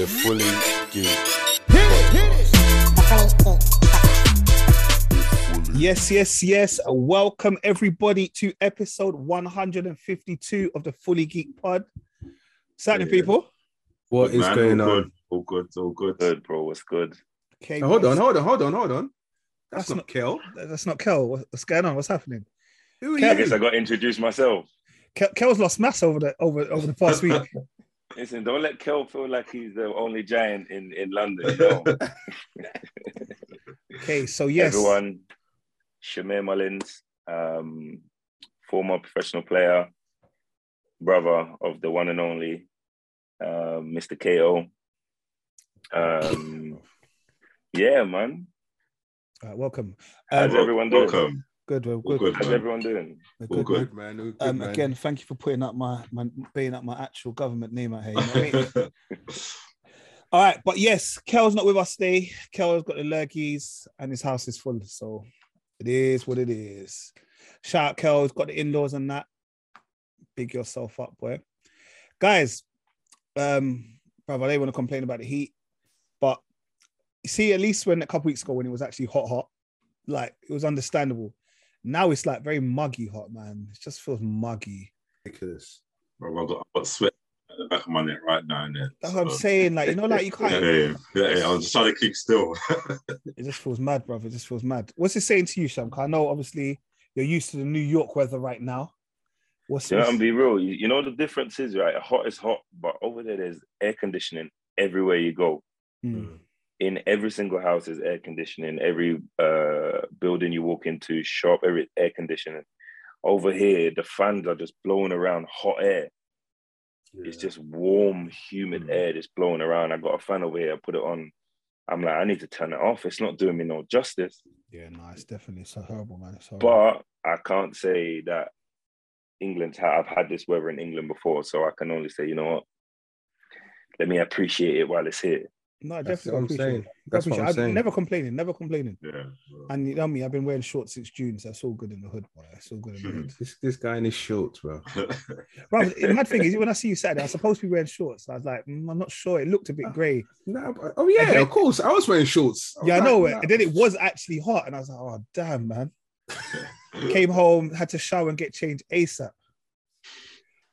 The fully geek. Yes. Welcome everybody to episode 152 of the Fully Geek Pod. Saturday, people. What is going on? All good, bro. What's good? Okay. Hold on. That's not Kel. What's going on? What's happening? Who are you? I guess I got to introduce myself. Kel's lost mass over the past week. Listen, don't let Kel feel like he's the only giant in London. No. Okay, so yes. Everyone, Shamir Mullins, former professional player, brother of the one and only Mr. KO. Yeah, man. Welcome. How's everyone doing? Welcome. Good. How's everyone doing? All good, man. Again, thank you for putting up my being up my actual government name out here. You know what I mean? All right, but yes, Kel's not with us today. Kel's got the lurgies and his house is full, so it is what it is. Shout out Kel's got the in-laws and that. Big yourself up, boy. Guys, brother, I don't want to complain about the heat, but you see, at least when a couple weeks ago when it was actually hot, like it was understandable. Now it's like very muggy hot, man. It just feels muggy. Ridiculous. Bro, I've got sweat at the back of my neck right now and then. That's so. What I'm saying. Like, you know, like you can't... Yeah. I was just trying to keep still. It just feels mad, brother. It just feels mad. What's it saying to you, Shamka? I know, obviously, you're used to the New York weather right now. I'm be real. You know the difference is, right? Hot is hot, but over there, there's air conditioning everywhere you go. Mm. In every single house is air conditioning. Every building you walk into, shop, every air conditioning. Over here, the fans are just blowing around hot air. Yeah. It's just warm, humid air that's blowing around. I got a fan over here. I put it on. I'm like, I need to turn it off. It's not doing me no justice. Yeah, no, it's definitely so horrible, man. It's horrible. But I can't say that I've had this weather in England before, so I can only say, you know what? Let me appreciate it while it's here. No, I definitely appreciate it. I'm never complaining. Yeah, and you know me, I've been wearing shorts since June, so that's all good in the hood, boy. That's all good in the hood. This guy in his shorts, bro. Bro, the mad thing is, when I see you Saturday, I was supposed to be wearing shorts. I was like, I'm not sure. It looked a bit grey. No, but, oh yeah, then, of course. I was wearing shorts. I I know it. Nah. And then it was actually hot, and I was like, oh damn, man. Came home, had to shower and get changed ASAP.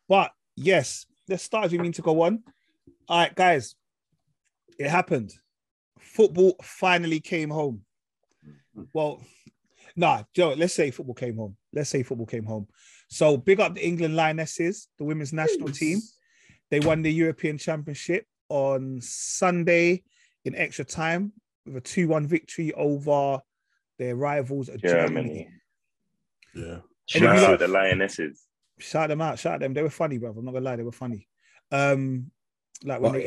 But yes, let's start as we mean to go on. All right, guys. It happened. Football finally came home. Well, Joe, let's say football came home. So big up the England Lionesses, the women's national team. They won the European Championship on Sunday in extra time with a 2-1 victory over their rivals Germany. Yeah. Shout out the Lionesses. Shout them out. Shout out them. They were funny, brother. I'm not going to lie. They were funny. Like when they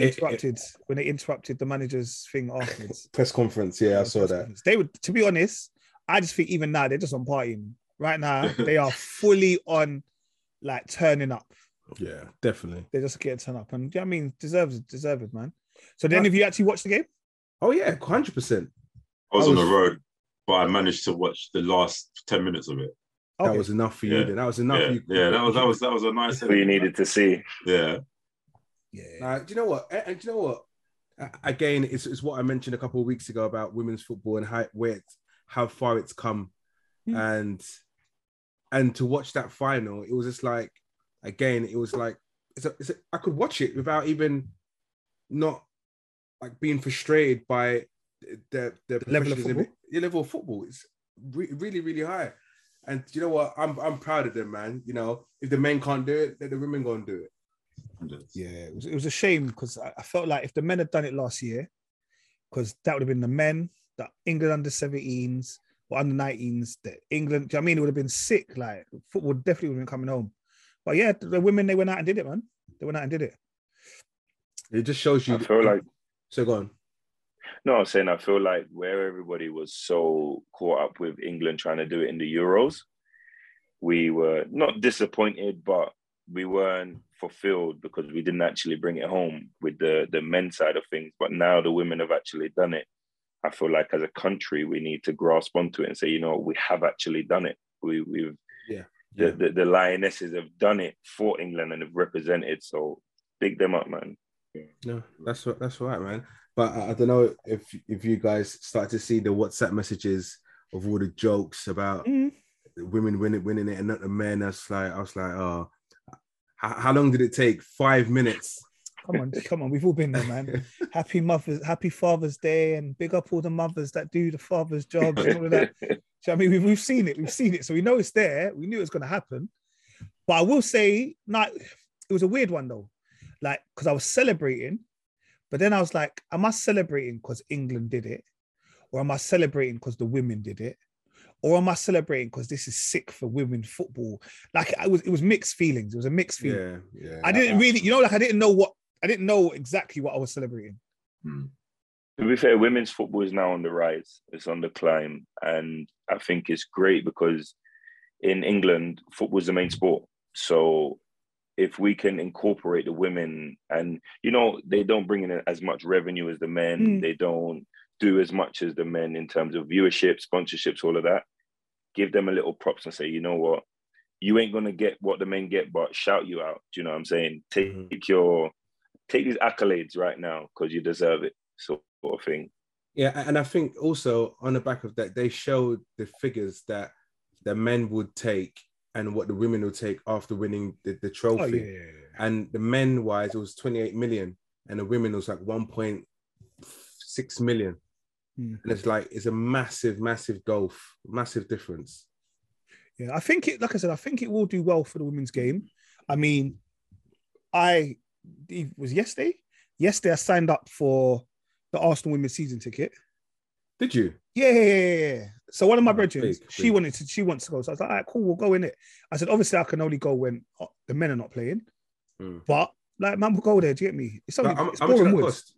interrupted the manager's thing afterwards. Press conference, yeah, I saw that. Conference. They would, to be honest, I just think even now they're just on partying. Right now, they are fully on, like, turning up. Yeah, definitely. They just get turned up. And, you know what I mean? Deserves it, man. So then if you actually watched the game? Oh, yeah, 100%. I was on the road, but I managed to watch the last 10 minutes of it. Okay. That was enough for you then. That was enough for you. Yeah, that was a nice thing. You needed to see. Yeah. Yeah. Do you know what? And you know what? Again, it's what I mentioned a couple of weeks ago about women's football and how far it's come, and to watch that final, it was just like, again, it was like I could watch it without even not like being frustrated by the level of football. The level of football is really, really high, and do you know what? I'm proud of them, man. You know, if the men can't do it, let the women go and do it. Yeah, it was a shame because I felt like if the men had done it last year, because that would have been the men, the England under-17s or under-19s, the England, I mean, it would have been sick. Like, football definitely would have been coming home. But yeah, the women, they went out and did it, man. It just shows you. I feel like. So go on. No, I was saying, I feel like where everybody was so caught up with England trying to do it in the Euros, we were not disappointed, but we weren't fulfilled because we didn't actually bring it home with the men's side of things. But now the women have actually done it. I feel like as a country, we need to grasp onto it and say, you know, we have actually done it. We've the Lionesses have done it for England and have represented. So big them up, man. No, that's right, man. But I don't know if you guys start to see the WhatsApp messages of all the jokes about women winning it and not the men. I was like, oh, how long did it take? 5 minutes. Come on, we've all been there, man. Happy Father's Day, and big up all the mothers that do the father's jobs and all of that. So, I mean, we've seen it, so we know it's there. We knew it was going to happen. But I will say, it was a weird one though, like, because I was celebrating, but then I was like, am I celebrating because England did it, or am I celebrating because the women did it, or am I celebrating because this is sick for women football? Like, it was mixed feelings. It was a mixed feeling. Yeah, I didn't really, I didn't know exactly what I was celebrating. To be fair, women's football is now on the rise. It's on the climb. And I think it's great because in England, football is the main sport. So if we can incorporate the women and, they don't bring in as much revenue as the men. They don't do as much as the men in terms of viewership, sponsorships, all of that. Give them a little props and say, you know what? You ain't going to get what the men get, but shout you out. Do you know what I'm saying? Take these accolades right now because you deserve it, sort of thing. Yeah, and I think also on the back of that, they showed the figures that the men would take and what the women would take after winning the trophy. Oh, yeah. And the men-wise, it was 28 million, and the women was like 1.6 million. And it's a massive difference. Yeah, I think it, like I said, I think it will do well for the women's game. I mean, it was yesterday. Yesterday, I signed up for the Arsenal women's season ticket. Did you? Yeah. So one of my brethren, she wants to go. So I was like, all right, cool, we'll go in it. I said, obviously, I can only go when the men are not playing. But like, man, we'll go there. Do you get me? It's only it's boring woods.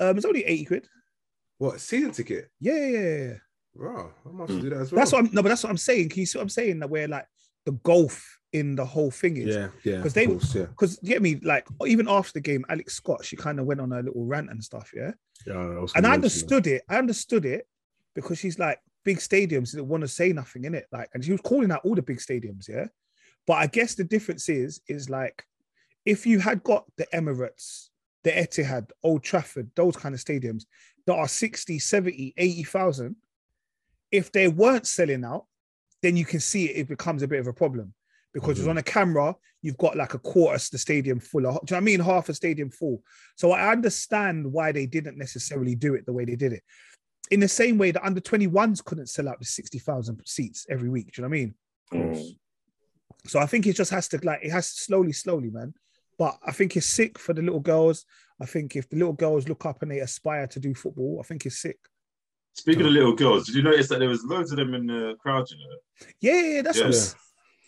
It's only £80. What, season ticket? Yeah. Wow, I must do that as well. That's what I'm saying. Can you see what I'm saying? That we're like the golf in the whole thing is because you get me, like, even after the game, Alex Scott, she kind of went on her little rant and stuff, and I understood it because she's like, big stadiums didn't want to say nothing in it, like, and she was calling out all the big stadiums, but I guess the difference is like, if you had got the Emirates, the Etihad, Old Trafford, those kind of stadiums that are 60, 70, 80,000, if they weren't selling out, then you can see it becomes a bit of a problem. Because it's on a camera, you've got like a quarter of the stadium full. Of, do you know what I mean? Half a stadium full. So I understand why they didn't necessarily do it the way they did it. In the same way, the under 21s couldn't sell out the 60,000 seats every week. Do you know what I mean? So I think it just has to, like, it has to slowly, man. But I think it's sick for the little girls. I think if the little girls look up and they aspire to do football, I think it's sick. Speaking of little girls, did you notice that there was loads of them in the crowd? You know? Yeah, that's what.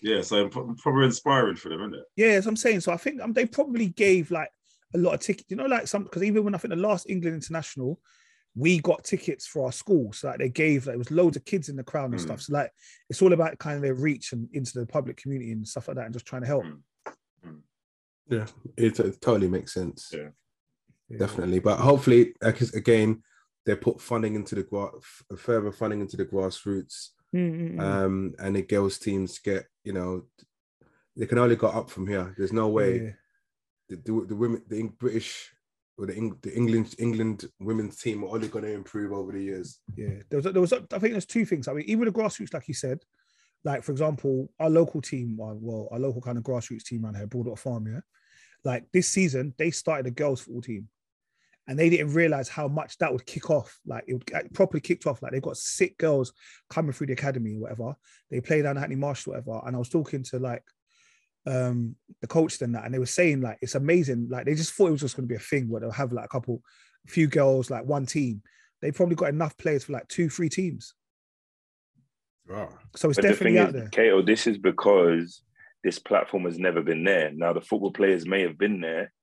Yeah, so probably inspiring for them, isn't it? Yeah, that's what I'm saying. So I think they probably gave like a lot of tickets, because even when I think the last England International, we got tickets for our school. So like, they gave, like, it was loads of kids in the crowd and stuff. So like, it's all about kind of their reach and into the public community and stuff like that and just trying to help. Yeah, it totally makes sense. Yeah. Definitely. But hopefully, because again, they put funding into the further funding into the grassroots. And the girls' teams get, they can only go up from here. There's no way the women, the British or the England women's team are only going to improve over the years. Yeah, I think there's two things. I mean, even the grassroots, like you said, like, for example, our local team, our local kind of grassroots team around here, Broadwater Farm, like, this season they started a girls' football team, and they didn't realize how much that would kick off. Like, it properly kicked off. Like, they've got sick girls coming through the academy or whatever. They play down at Hackney Marsh or whatever. And I was talking to, like, the coach then, and they were saying, like, it's amazing. Like, they just thought it was just going to be a thing where they'll have, like, a few girls, like, one team. They probably got enough players for, like, 2-3 teams. Wow. So it's definitely out there. KO, this is because this platform has never been there. Now, the football players may have been there,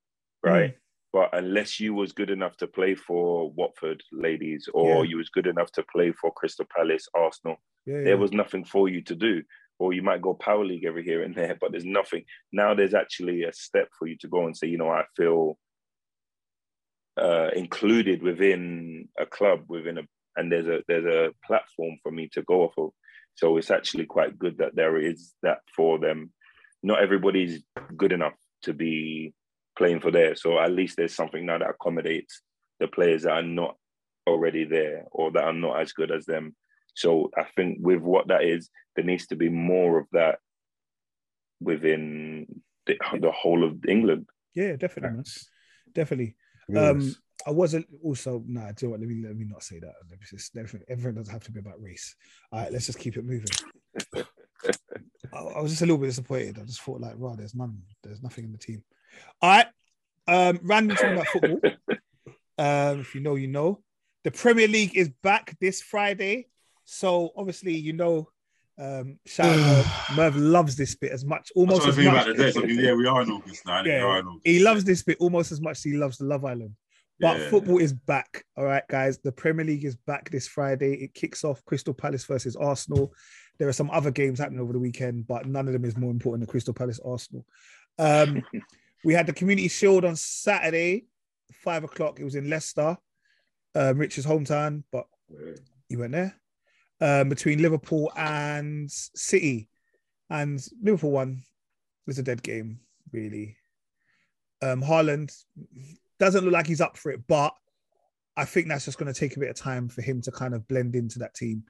right? But unless you was good enough to play for Watford ladies, or you was good enough to play for Crystal Palace, Arsenal, there was nothing for you to do. Or you might go Power League every here and there, but there's nothing. Now there's actually a step for you to go and say, I feel included within a club, and there's a platform for me to go off of. So it's actually quite good that there is that for them. Not everybody's good enough to be playing for there. So at least there's something now that accommodates the players that are not already there or that are not as good as them. So I think with what that is, there needs to be more of that within the whole of England. Yeah, definitely. That's, definitely. I wasn't also, nah, do you know what, let me not say that. Everything doesn't have to be about race. All right, let's just keep it moving. I was just a little bit disappointed. I just thought like, wow, there's nothing in the team. All right, random talking about football. If you know, you know. The Premier League is back this Friday. So obviously, you know, shout out Merv loves this bit as much, almost as much. Yeah, we are in August now. Yeah. We are in August. He loves this bit almost as much as he loves the Love Island. But yeah, football is back. All right, guys. The Premier League is back this Friday. It kicks off Crystal Palace versus Arsenal. There are some other games happening over the weekend, but none of them is more important than Crystal Palace Arsenal. We had the Community Shield on Saturday, 5 o'clock. It was in Leicester, Rich's hometown, but he went there. Between Liverpool and City. And Liverpool won. It was a dead game, really. Haaland doesn't look like he's up for it, but I think that's just going to take a bit of time for him to kind of blend into that team.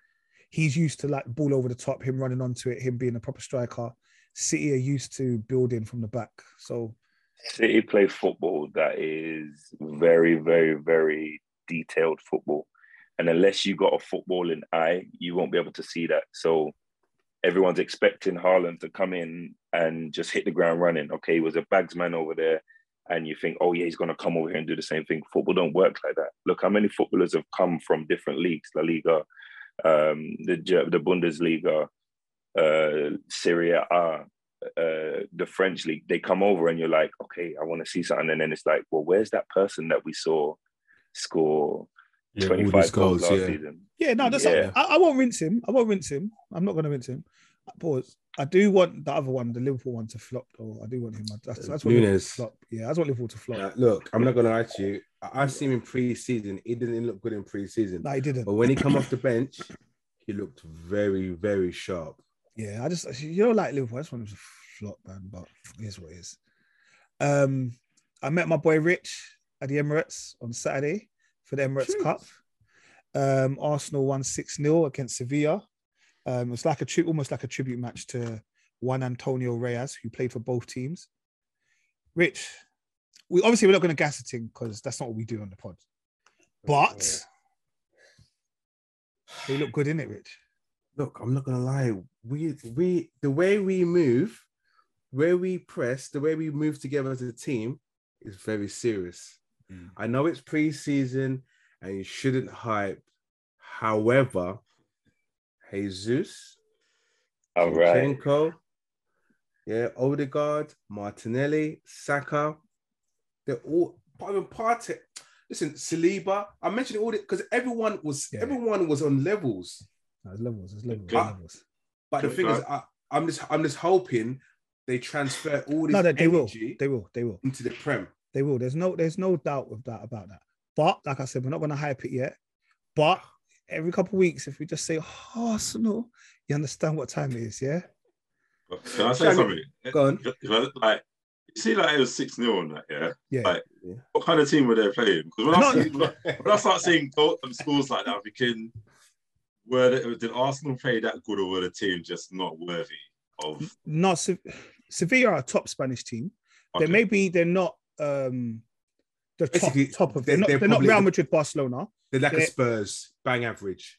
He's used to like ball over the top, him running onto it, him being a proper striker. City are used to building from the back. So City play football that is very, very, very detailed football. And unless you got a footballing eye, you won't be able to see that. So everyone's expecting Haaland to come in and just hit the ground running. Okay, he was a bags man over there. And you think, oh yeah, he's going to come over here and do the same thing. Football don't work like that. Look, how many footballers have come from different leagues, La Liga, the Bundesliga, Serie A, the French league. They come over and you're like, okay, I want to see something. And then it's like, well, where's that person that we saw score 25 goals last season? Yeah, no, that's not, I won't rinse him. I'm not going to rinse him. Pause. I do want the other one, the Liverpool one, to flop though. I do want him. That's what Liverpool to flop. Yeah, that's what Liverpool to flop. Look, I'm not gonna lie to you. I've seen him in pre-season. He didn't look good in pre-season. No, he didn't. But when he come off the bench, he looked very, very sharp. Yeah, I just, you know, like Liverpool, I just want him to flop, man. But here's what it is. I met my boy Rich at the Emirates on Saturday for the Emirates Cup. Arsenal won 6-0 against Sevilla. It's like almost like a tribute match to Juan Antonio Reyes, who played for both teams. Rich, we're not going to gas it in because that's not what we do on the pod. But they look good, innit, Rich? Look, I'm not going to lie. We the way we move, where we press, the way we move together as a team is very serious. I know it's pre-season and you shouldn't hype. However, Jesus, Zinchenko, Odegaard, Martinelli, Saka, they're all part of it. Listen, Saliba, I mentioned all this because everyone was on levels. It's levels. But the thing is, I'm just hoping they transfer all this energy. They will into the Prem. They will. There's no doubt about that. But like I said, we're not going to hype it yet. But every couple of weeks, if we just say Arsenal, you understand what time it is, yeah? Can I say something? Go on. Like, you see, like, it was 6-0 on that, yeah? Yeah. Like, what kind of team were they playing? Because when I start seeing scores like that, I'm thinking, did Arsenal play that good or were the team just not worthy of... No, Sevilla are a top Spanish team. Okay. They're not... the top of them. They're not Real Madrid, Barcelona. They're like a Spurs, bang average.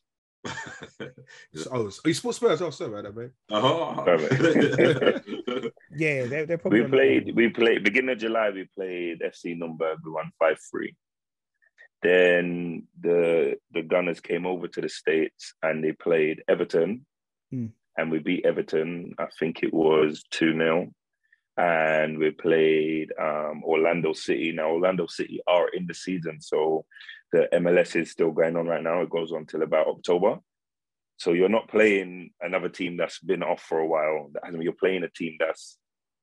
You support Spurs? Oh, sorry about that, mate. Uh-huh. Yeah, they're probably... We played, beginning of July, we played FC Nürnberg, we won 5-3. Then the Gunners came over to the States and they played Everton. And we beat Everton, I think it was 2-0. And we played Orlando City. Now, Orlando City are in the season, so the MLS is still going on right now. It goes on till about October. So you're not playing another team that's been off for a while. You're playing a team that's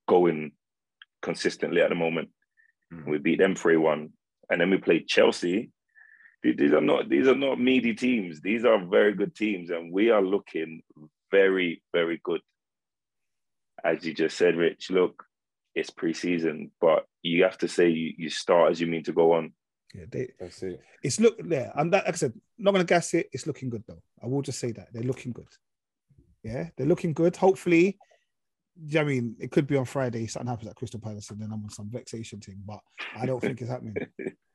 going consistently at the moment. Mm-hmm. We beat them 3-1. And then we played Chelsea. These are not meaty teams. These are very good teams, and we are looking very, very good. As you just said, Rich, look, it's pre-season, but you have to say you start as you mean to go on. Yeah, that's it. It's look there. Yeah, like I said, not gonna guess it. It's looking good though. I will just say that they're looking good. Yeah, they're looking good. Hopefully, you know what I mean, it could be on Friday. Something happens at Crystal Palace, and then I'm on some vexation thing. But I don't think it's happening.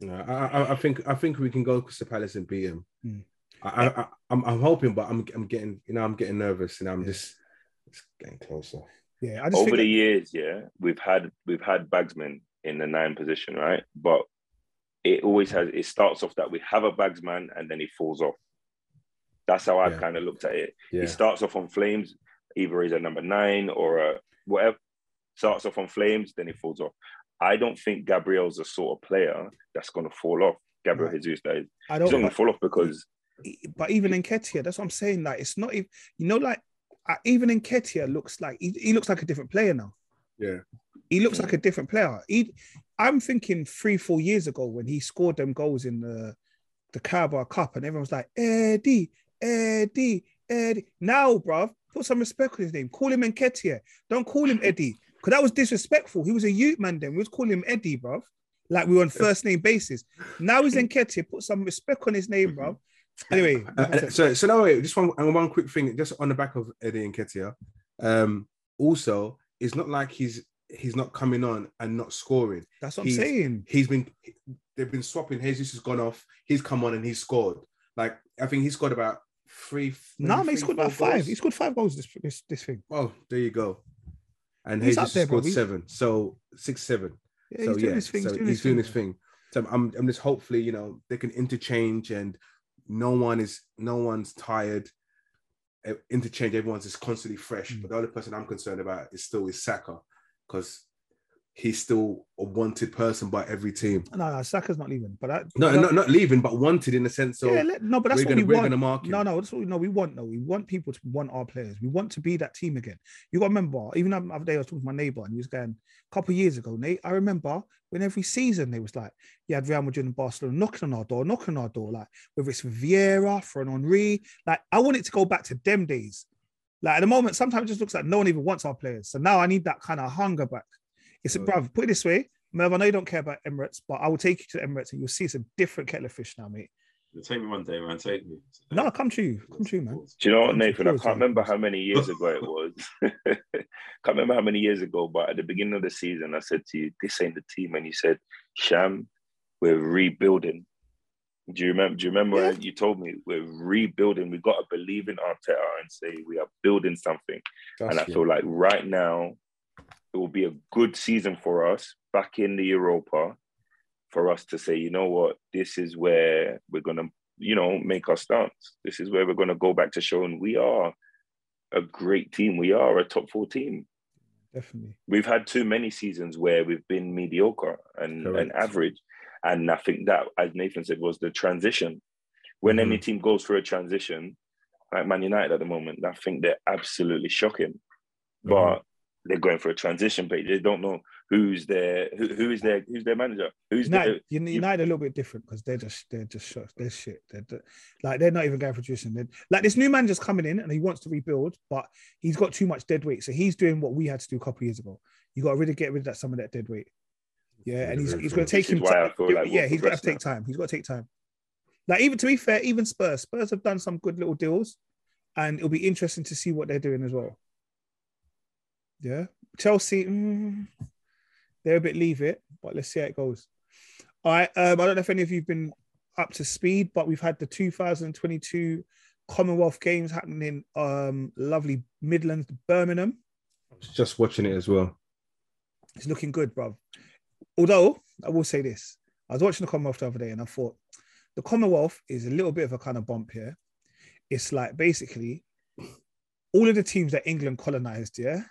No, I think we can go to Crystal Palace and beat him. Mm. I'm hoping, but I'm getting nervous, and it's getting closer. Yeah, I just over the years, yeah, we've had bagsmen in the 9 position, right? But it always has. It starts off that we have a bagsman, and then he falls off. That's how I've kind of looked at it. Yeah. He starts off on flames, either he's a number 9 or a whatever. Starts off on flames, then he falls off. I don't think Gabriel's the sort of player that's going to fall off. Gabriel Jesus, that is. He's not going to fall off because. But even Nketiah, that's what I'm saying. Like it's not even, you know, like even Nketiah looks like he looks like a different player now. Yeah, he looks like a different player. I'm thinking 3-4 years ago when he scored them goals in the Carabao Cup, and everyone was like, Eddie. Now, bruv, put some respect on his name. Call him Nketiah. Don't call him Eddie, because that was disrespectful. He was a youth man then. We was calling him Eddie, bruv, like we were on first name basis. Now he's Nketiah. Put some respect on his name, bruv. Anyway, so no, wait, just one quick thing, just on the back of Eddie Nketiah. Also, it's not like he's not coming on and not scoring. That's what I'm saying. They've been swapping. Jesus has gone off. He's come on and he's scored. Like I think he scored about 3. No, he scored about 5. Goals. He scored 5 goals this thing. Oh, there you go. And Jesus scored 7, so 6-7. Yeah, so he's doing his thing. So I'm just hopefully, you know, they can interchange and. No one's tired. Interchange. Everyone's just constantly fresh. But the other person I'm concerned about is Saka, because he's still a wanted person by every team. No, Saka's not leaving. But not leaving, but wanted in the sense of but that's what we want. Gonna mark him. No, that's what we want. No, we want people to want our players. We want to be that team again. You got to remember. Even the other day, I was talking to my neighbour, and he was going a couple of years ago. Nate, I remember. When every season they was like, you had Real Madrid and Barcelona knocking on our door, like whether it's with Vieira, for an Henri, like I want it to go back to them days. Like at the moment, sometimes it just looks like no one even wants our players. So now I need that kind of hunger back. It's bruv, put it this way, Merv, I know you don't care about Emirates, but I will take you to the Emirates and you'll see it's a different kettle of fish now, mate. You'll take me one day, man. Take me. No, come to you, man. Do you know what, Nathan? I can't remember how many years ago it was. But at the beginning of the season, I said to you, this ain't the team. And you said, Sham, we're rebuilding. Do you remember yeah. You told me we're rebuilding? We've got to believe in Arteta and say we are building something. I feel like right now, it will be a good season for us back in the Europa. For us to say, you know what, this is where we're going to, you know, make our stance. This is where we're going to go back to showing we are a great team. We are a top 4 team. Definitely. We've had too many seasons where we've been mediocre and average. And I think that, as Nathan said, was the transition. When any team goes through a transition, like Man United at the moment, I think they're absolutely shocking. But they're going for a transition, but they don't know who's their manager. Who's United? United a little bit different because they're just shocked. They're shit. They're not even going for transition. Like this new manager's coming in and he wants to rebuild, but he's got too much dead weight. So he's doing what we had to do a couple of years ago. You got to really get rid of some of that dead weight. Yeah, and he's going to take him. He's going to take time. He's got to take time. Like even to be fair, even Spurs have done some good little deals, and it'll be interesting to see what they're doing as well. Yeah, Chelsea, they're a bit leave it, but let's see how it goes. All right, I don't know if any of you've been up to speed, but we've had the 2022 Commonwealth Games happening in lovely Midlands, Birmingham. I was just watching it as well. It's looking good, bruv. Although, I will say this. I was watching the Commonwealth the other day and I thought, the Commonwealth is a little bit of a kind of bump here. It's like basically all of the teams that England colonised, yeah?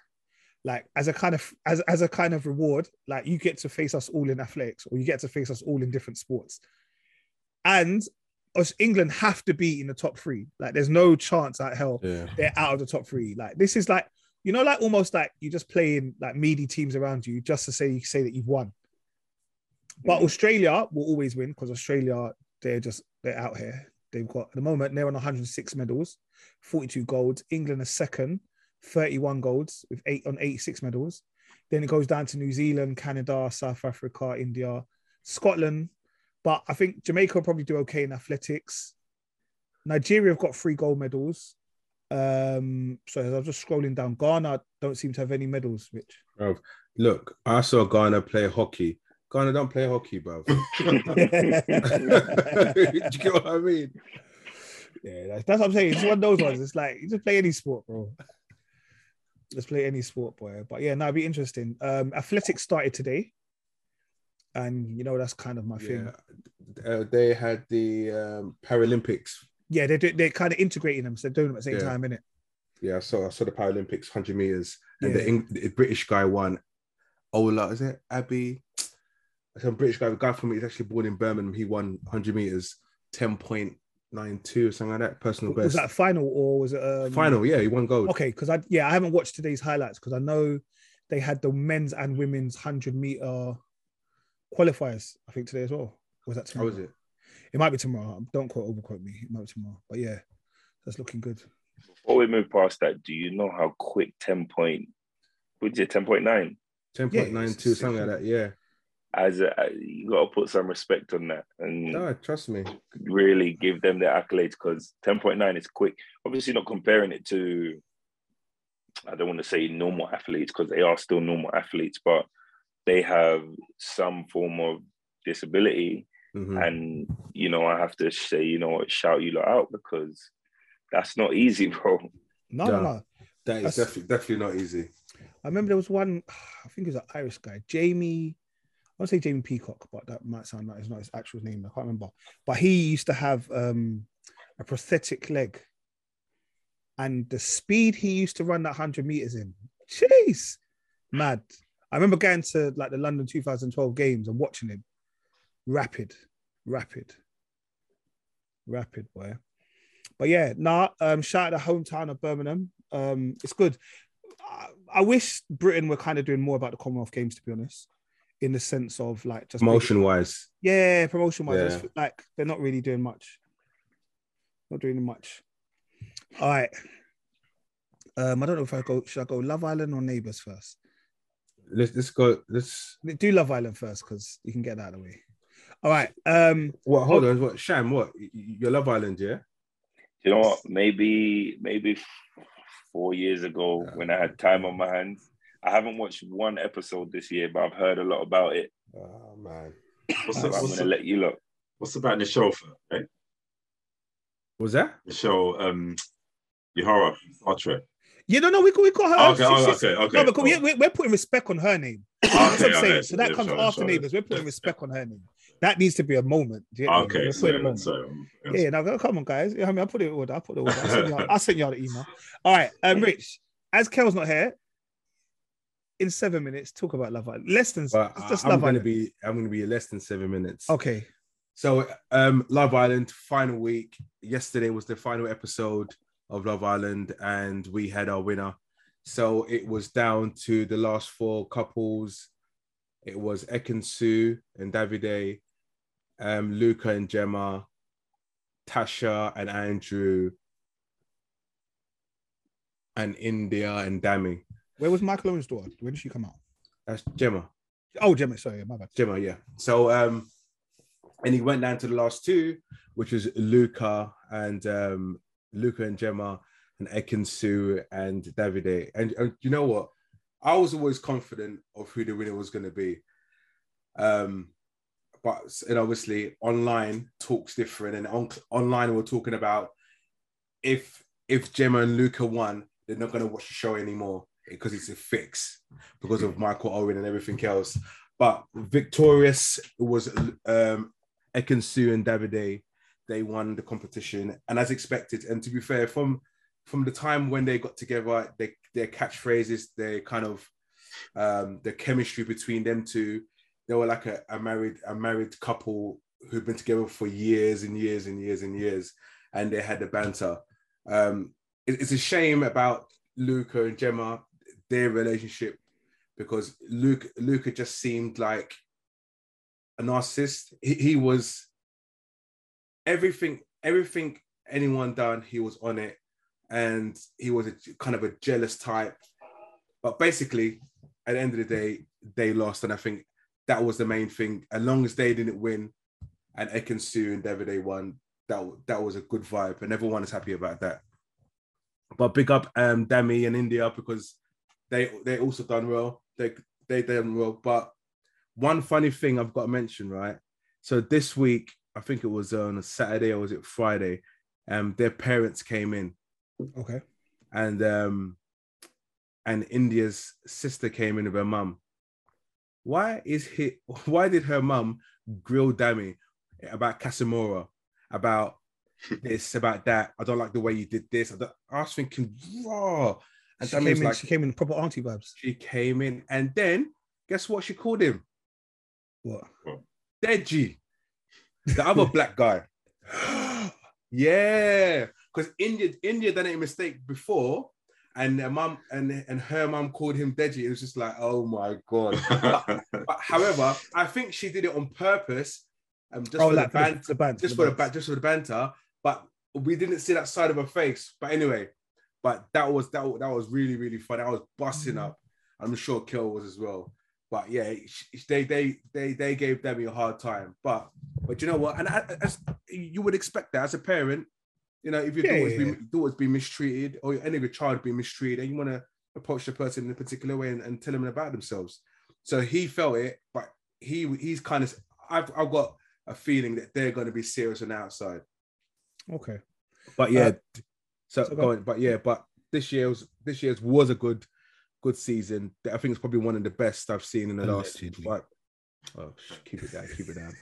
Like as a kind of reward, like you get to face us all in athletics, or you get to face us all in different sports, and us England have to be in the top 3. Like there's no chance at hell they're out of the top 3. Like this is like like almost like you're just playing like meaty teams around you just to say that you've won. But Australia will always win because Australia they're out here. They've got at the moment they're on 106 medals, 42 golds. England are second. 31 golds with 86 medals. Then it goes down to New Zealand, Canada, South Africa, India, Scotland. But I think Jamaica will probably do okay in athletics. Nigeria have got 3 gold medals. So as I'm just scrolling down, Ghana don't seem to have any medals, Rich. Oh, look, I saw Ghana play hockey. Ghana don't play hockey, bro. Do you get what I mean? Yeah, that's what I'm saying. It's one of those ones. It's like, you just play any sport, bro. Let's play any sport, boy. But yeah, no, it'd be interesting. Athletics started today. And, you know, that's kind of my thing. They had the Paralympics. Yeah, they're kind of integrating them. So they're doing them at the same time, innit? Yeah, I saw the Paralympics, 100 metres. And the British guy won. Ola, is it? Abby? Some British guy, the guy from me is actually born in Birmingham. He won 100 metres, 10.92 or something like that, personal best. Was that final or was it... Final, yeah, he won gold. Okay, because I haven't watched today's highlights because I know they had the men's and women's 100-metre qualifiers, I think, today as well. Was that tomorrow? How is it? It might be tomorrow. Don't overquote me. It might be tomorrow. But yeah, that's looking good. Before we move past that, do you know how quick 10.9? 10.92, yeah, something like that, yeah. You got to put some respect on that, and no, trust me, really give them their accolades because 10.9 is quick. Obviously, not comparing it to, I don't want to say normal athletes because they are still normal athletes, but they have some form of disability, and you know, I have to say, you know what, shout you lot out because that's not easy, bro. No. That's definitely not easy. I remember there was one, I think it was an Irish guy, Jamie. I would say Jamie Peacock, but that might sound like it's not his actual name. I can't remember. But he used to have a prosthetic leg. And the speed he used to run that 100 metres in, jeez, mad. I remember going to like the London 2012 games and watching him. Rapid, boy. But yeah, shout out to the hometown of Birmingham. It's good. I wish Britain were kind of doing more about the Commonwealth Games, to be honest. In the sense of like just promotion-wise. Yeah, promotion-wise. Yeah. Like they're not really doing much. All right. I don't know if should I go Love Island or Neighbours first? Let's do Love Island first because you can get that out of the way. All right. Hold on. What, Sham? What? Your Love Island, yeah? You know what? Maybe 4 years ago when I had time on my hands. I haven't watched one episode this year, but I've heard a lot about it. Oh, man. I'm going to let you look. What's about the show, right? What's that? The show, Yahara, Star Trek. Yeah, no, we call her. Okay. No, because we're putting respect on her name. That's what I'm saying. So that comes after Neighbours. We're putting respect on her name. That needs to be a moment. You know? Okay. No, come on, guys. I mean, I put it in order. I'll send y'all the email. All right, Rich, as Kel's not here, in 7 minutes, talk about Love Island. I'm going to be less than 7 minutes. Okay. So, Love Island, final week. Yesterday was the final episode of Love Island, and we had our winner. So it was down to the last 4 couples. It was Ekin-Su and Davide, Luca and Gemma, Tasha and Andrew, and India and Dami. Where was Michael Owen's daughter? Where did she come out? That's Gemma. Oh, Gemma. Sorry, my bad. Gemma, yeah. So, and he went down to the last 2, which is Luca and Gemma and Ekin-Su and Davide. And you know what? I was always confident of who the winner was going to be. But obviously online talks different. And online we're talking about if Gemma and Luca won, they're not going to watch the show anymore. Because it's a fix because of Michael Owen and everything else. But victorious was Ekin-Su and Davide. They won the competition, and as expected. And to be fair, from the time when they got together, their catchphrases, their kind of the chemistry between them two, they were like a married couple who've been together for years and years and years and years, and they had the banter. It's a shame about Luca and Gemma, their relationship, because Luca just seemed like a narcissist. He was everything anyone done, he was on it, and he was a kind of a jealous type. But basically, at the end of the day, they lost. And I think that was the main thing. As long as they didn't win and Ekin-Su and Davide won, that was a good vibe. And everyone is happy about that. But big up Dami and India, because they also done well. They done well. But one funny thing I've got to mention, right? So this week, I think it was on a Saturday or was it Friday, their parents came in. Okay. And India's sister came in with her mum. Why did her mum grill Dami about Casemiro, about this, about that? I don't like the way you did this. I was thinking, raw. And she came in proper auntie vibes. She came in, and then guess what she called him? What? Deji, the other black guy. Yeah, because India done a mistake before, and mum and her mum called him Deji. It was just like, oh my god. But however, I think she did it on purpose, just for the banter. But we didn't see that side of her face. But anyway, but that was really, really fun. I was busting up. I'm sure Kel was as well. But yeah, they gave Demi a hard time. But you know what? And as you would expect that as a parent, you know, if your daughter's been mistreated or any of your child being mistreated, and you want to approach the person in a particular way and tell them about themselves. So he felt it, but he's kind of, I've got a feeling that they're going to be serious on the outside. Okay. But yeah, but this year's was a good season. I think it's probably one of the best I've seen in the last. Like, oh, keep it down.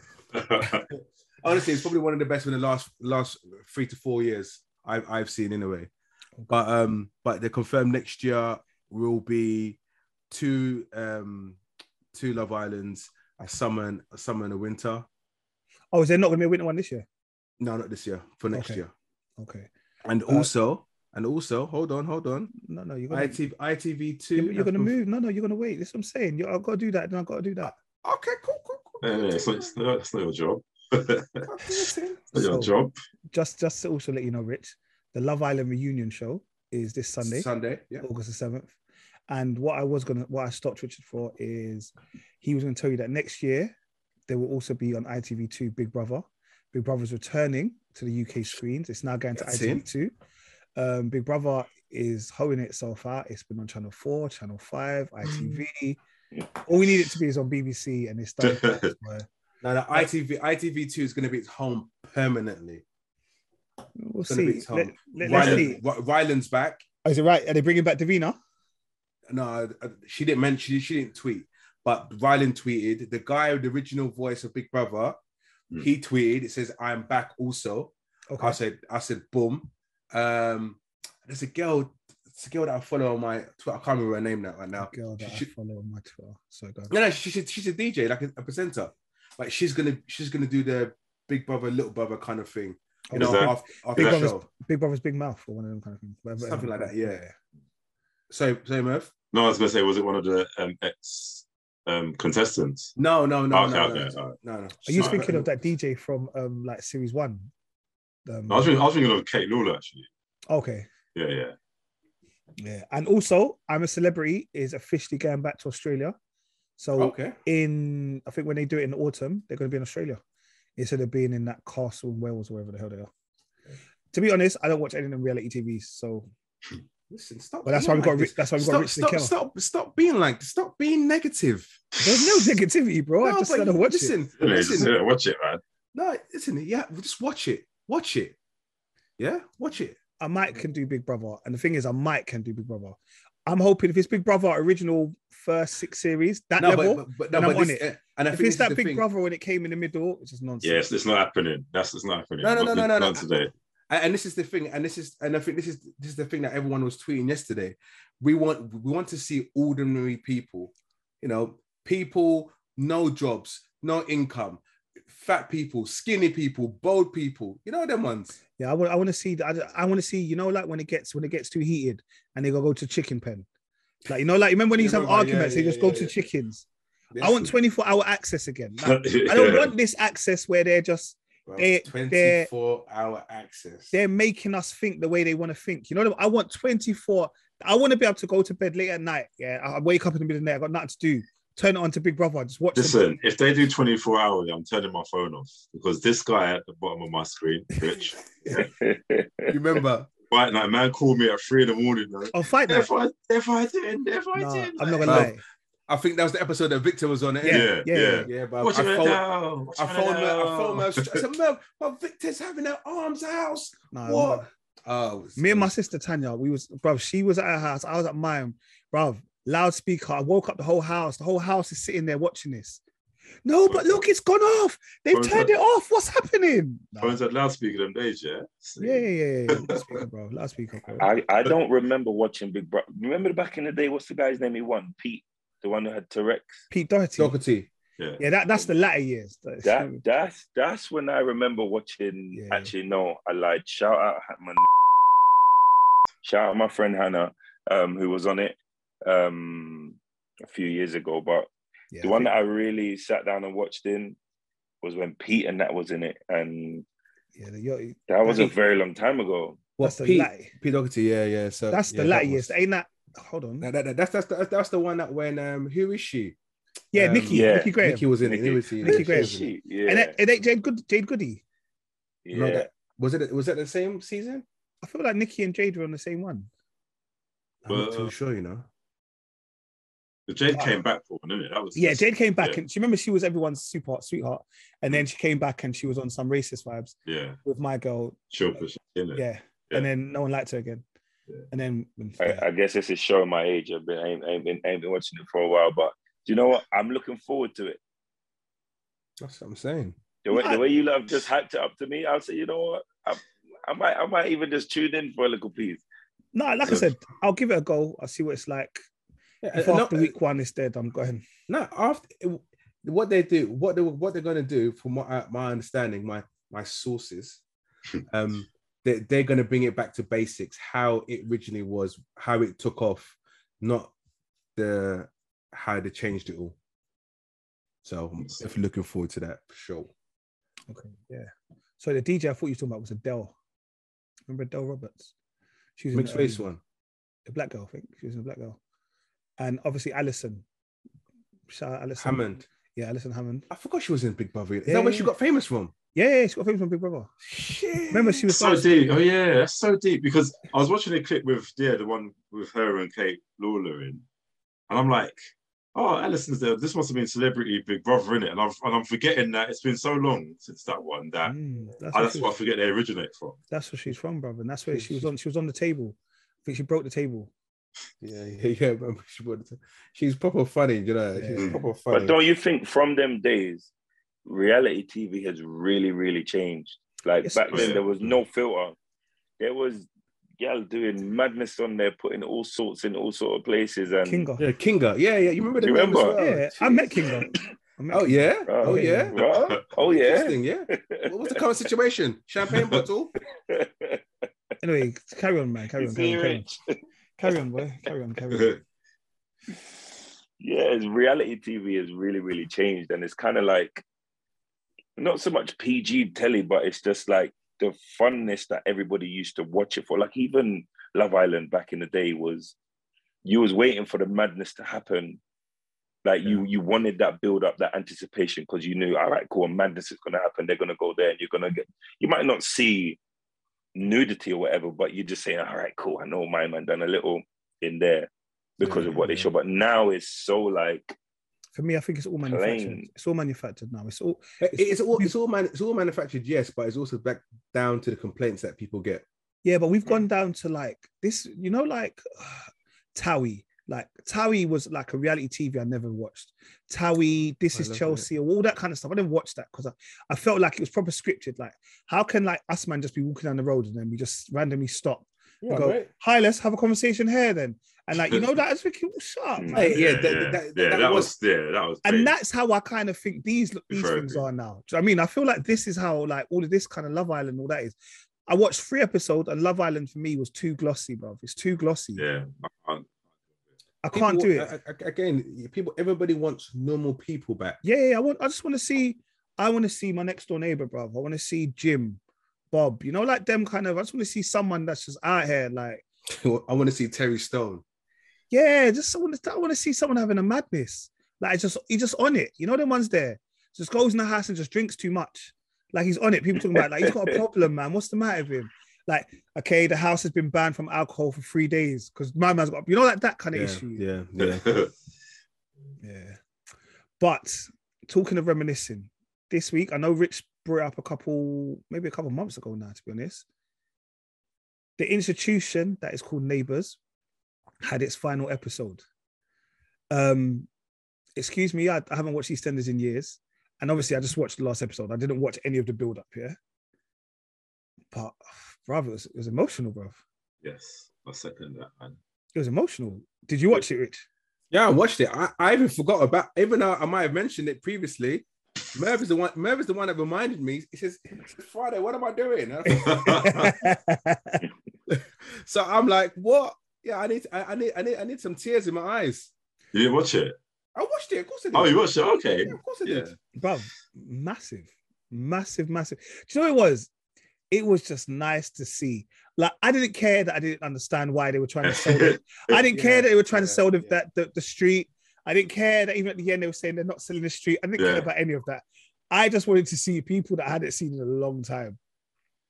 Honestly, it's probably one of the best in the last 3 to 4 years I've seen in a way. Okay. But they confirmed next year will be two Love Islands, a summer and a winter. Oh, is there not going to be a winter one this year? No, not this year. For next year. Okay. And also, hold on. No, you're going to ITV2. You're going to move. No, you're going to wait. That's what I'm saying. I've got to do that, and I've got to do that. Okay, cool. Yeah, it's not your job. It's not your job. Just to also let you know, Rich, the Love Island reunion show is this Sunday. August the 7th. And what I stopped Richard for is he was going to tell you that next year there will also be on ITV2 Big Brother. Big Brother's returning to the UK screens. It's now going to ITV2. Big Brother is hoeing itself out. It's been on Channel 4, Channel 5, ITV. All we need it to be is on BBC, and it's done. No, ITV2 is going to be its home permanently. We'll see. Ryland's back. Oh, is it right? Are they bringing back Davina? No, she didn't mention. She didn't tweet, but Ryland tweeted. The guy with the original voice of Big Brother, he tweeted. It says, "I'm back." Also, okay. I said, boom. There's a girl that I follow on my Twitter. I can't remember her name right now. I follow on my Twitter. So good. No, she's a DJ, like a presenter. Like she's gonna do the Big Brother, Little Brother kind of thing. You know, after the show. Big Brother's Big Mouth or one of them kind of things. Whatever, something like that, yeah. So Murph? No, I was gonna say, was it one of the ex contestants? No. No. Are you thinking of that DJ from like series 1? I was thinking of Kate Lawler, actually. Okay. Yeah. And also, I'm a Celebrity is officially going back to Australia. So I think when they do it in the autumn, they're going to be in Australia instead of being in that castle in Wales or wherever the hell they are. Okay. To be honest, I don't watch any of them reality TVs. So listen, stop. But that's why we got. That's why we got. Stop being like. Stop being negative. There's no negativity, bro. No, I just gotta watch it. Listen, watch it, man. No, listen. Yeah, just watch it. Watch it. Yeah, watch it. I might can do Big Brother. And the thing is, I might can do Big Brother. I'm hoping if it's Big Brother original first 6 series, level, I'm on it. And if it's that Big Brother when it came in the middle, it's just nonsense. Yes, it's not happening. It's not happening. No. Today. And this is the thing. And I think this is the thing that everyone was tweeting yesterday. We want to see ordinary people, you know, people, no jobs, no income. Fat people, skinny people, bold people, you know them ones. Yeah, I want to see, you know, like when it gets too heated and they go to chicken pen. Like, you know, like remember when they used to have arguments, they just go to chickens. Listen. I want 24-hour access again. Like, I don't want this access where they're just 24-hour access. They're making us think the way they want to think. You know, I want 24 I want to be able to go to bed late at night. Yeah, I wake up in the middle of the night. I got nothing to do. Turn it on to Big Brother. Just watch. Listen, if they do 24 hours, I'm turning my phone off because this guy at the bottom of my screen, Rich. Yeah. You remember? Fight night, man. Called me at 3 in the morning. Oh, fight night. They're fighting. I'm not gonna lie. I think that was the episode that Victor was on. Yeah. But I phoned her. But Victor's having her arms out. What? Oh, me and my sister Tanya, she was at her house. I was at mine, bruv. Loudspeaker. I woke up the whole house. The whole house is sitting there watching this. No, but look, it's gone off. They've turned it off. What's happening? Phones at loudspeaker them days, yeah? Yeah. Loudspeaker, bro. I don't remember watching Big Brother. Remember back in the day, what's the guy's name he won? Pete, the one who had Tourette's? Pete Doherty. Yeah, that's the latter years. That's when I remember watching. Yeah. Actually, no, I lied. Shout out my friend Hannah, who was on it a few years ago. But the one that I really sat down and watched in was when Pete and that was in it, and that was a very long time ago. What's the Pete Doherty? Yeah. So that's the latter years. Ain't that? Hold on. That's the one that when who is she? Yeah, Nikki Graham. Nikki was in it. Nikki Graham. Yeah. And Jade Goody. Yeah. No, was it the same season? I feel like Nikki and Jade were on the same one. I'm not too sure, you know. But Jade came back for one, didn't it? Jade came back, and she remember she was everyone's sweetheart, and then she came back and she was on some racist vibes. Yeah. With my girl. Sure, and then no one liked her again. Yeah. And then I guess this is showing my age. I ain't been watching it for a while, but. Do you know what? I'm looking forward to it. That's what I'm saying. The way you love just hyped it up to me, I'll say, you know what? I might even just tune in for a little piece. No, I said, I'll give it a go. I'll see what it's like. Yeah, if after week one is dead, I'm going. No, after what they're going to do, from my understanding, my sources, they're going to bring it back to basics, how it originally was, how it took off, not how they changed it all. So if you're looking forward to that, for sure. Okay, yeah. So the DJ I thought you were talking about was Adele. Remember Adele Roberts? She was mixed race one. The black girl, I think. She was a black girl. And obviously Alison. Shout out Alison. Hammond. Yeah, Alison Hammond. I forgot she was in Big Brother. Is that where she got famous from? Yeah, she got famous from Big Brother. Shit. Remember she was so deep. Oh yeah, that's so deep. Because I was watching a clip with the one with her and Kate Lawler in. And I'm like, oh, Alison's there. This must have been Celebrity Big Brother, innit? And I'm forgetting that it's been so long since that one that that's what I forget they originate from. That's where she's from, brother. And that's where she was on. She was on the table. I think she broke the table. Yeah. She's proper funny, you know. Yeah. She's proper funny. But don't you think from them days, reality TV has really, really changed? Like back then, there was no filter. There was. Y'all doing madness on there, putting all sorts in all sort of places. And Kinga. Yeah. You remember the name as well? Yeah, I met Kinga. Oh yeah. Interesting, yeah. What's the current situation? Champagne bottle? Anyway, carry on, man. Carry on, boy. Yeah, reality TV has really, really changed. And it's kind of like, not so much PG telly, but it's just like, the funness that everybody used to watch it for. Like even Love Island back in the day was, you was waiting for the madness to happen. Like you wanted that build up, that anticipation, because you knew, all right, cool, madness is going to happen. They're going to go there and you're going to get, you might not see nudity or whatever, but you're just saying, all right, cool, I know my man done a little in there because of what they show. But now it's so like, for me, I think it's all manufactured. It's all manufactured now. It's all manufactured, yes, but it's also back down to the complaints that people get. Yeah, but we've gone down to like this, you know, like Towie. Like Towie was like a reality TV I never watched. Towie, This Is Chelsea, or all that kind of stuff. I didn't watch that because I felt like it was proper scripted. Like, how can like us man just be walking down the road and then we just randomly stop? Yeah, go, right. Hi, let's have a conversation here then. And like, you know, that is freaking shut up. That was and that's how I kind of think these things are now. Do you know what I mean? I feel like this is how like all of this kind of Love Island, all that is. I watched 3 episodes and Love Island for me was too glossy, bro. It's too glossy. Yeah. I can't do it. Everybody wants normal people back. Yeah. I just want to see my next door neighbor, bro. I want to see Jim, Bob, you know, like them kind of, I just want to see someone that's just out here, like, I want to see Terry Stone. Yeah, just someone. I want to see someone having a madness. Like, it's just, he's just on it. You know, the ones there just goes in the house and just drinks too much. Like, he's on it. People talking about, like, he's got a problem, man. What's the matter with him? Like, okay, the house has been banned from alcohol for 3 days because my man's got, you know, like that kind of issue. Yeah, yeah. Yeah. But talking of reminiscing, this week, I know Rich brought up maybe a couple months ago now, to be honest. The institution that is called Neighbours had its final episode. Excuse me, I haven't watched EastEnders in years. And obviously, I just watched the last episode. I didn't watch any of the build-up here. But, bruv, it was emotional, bruv. Yes, I second that, man. It was emotional. Did you watch it, Rich? Yeah, I watched it. I even forgot about, even though I might have mentioned it previously, Merv is the one that reminded me. He says, it's Friday, what am I doing? So I'm like, what? Yeah, I need some tears in my eyes. You didn't watch it? I watched it, of course I did. Oh, you watched it? Okay. Yeah, of course I did. Bro, massive. Do you know what it was? It was just nice to see. Like, I didn't care that I didn't understand why they were trying to sell it. I didn't care that they were trying to sell the street. I didn't care that even at the end they were saying they're not selling the street. I didn't care about any of that. I just wanted to see people that I hadn't seen in a long time.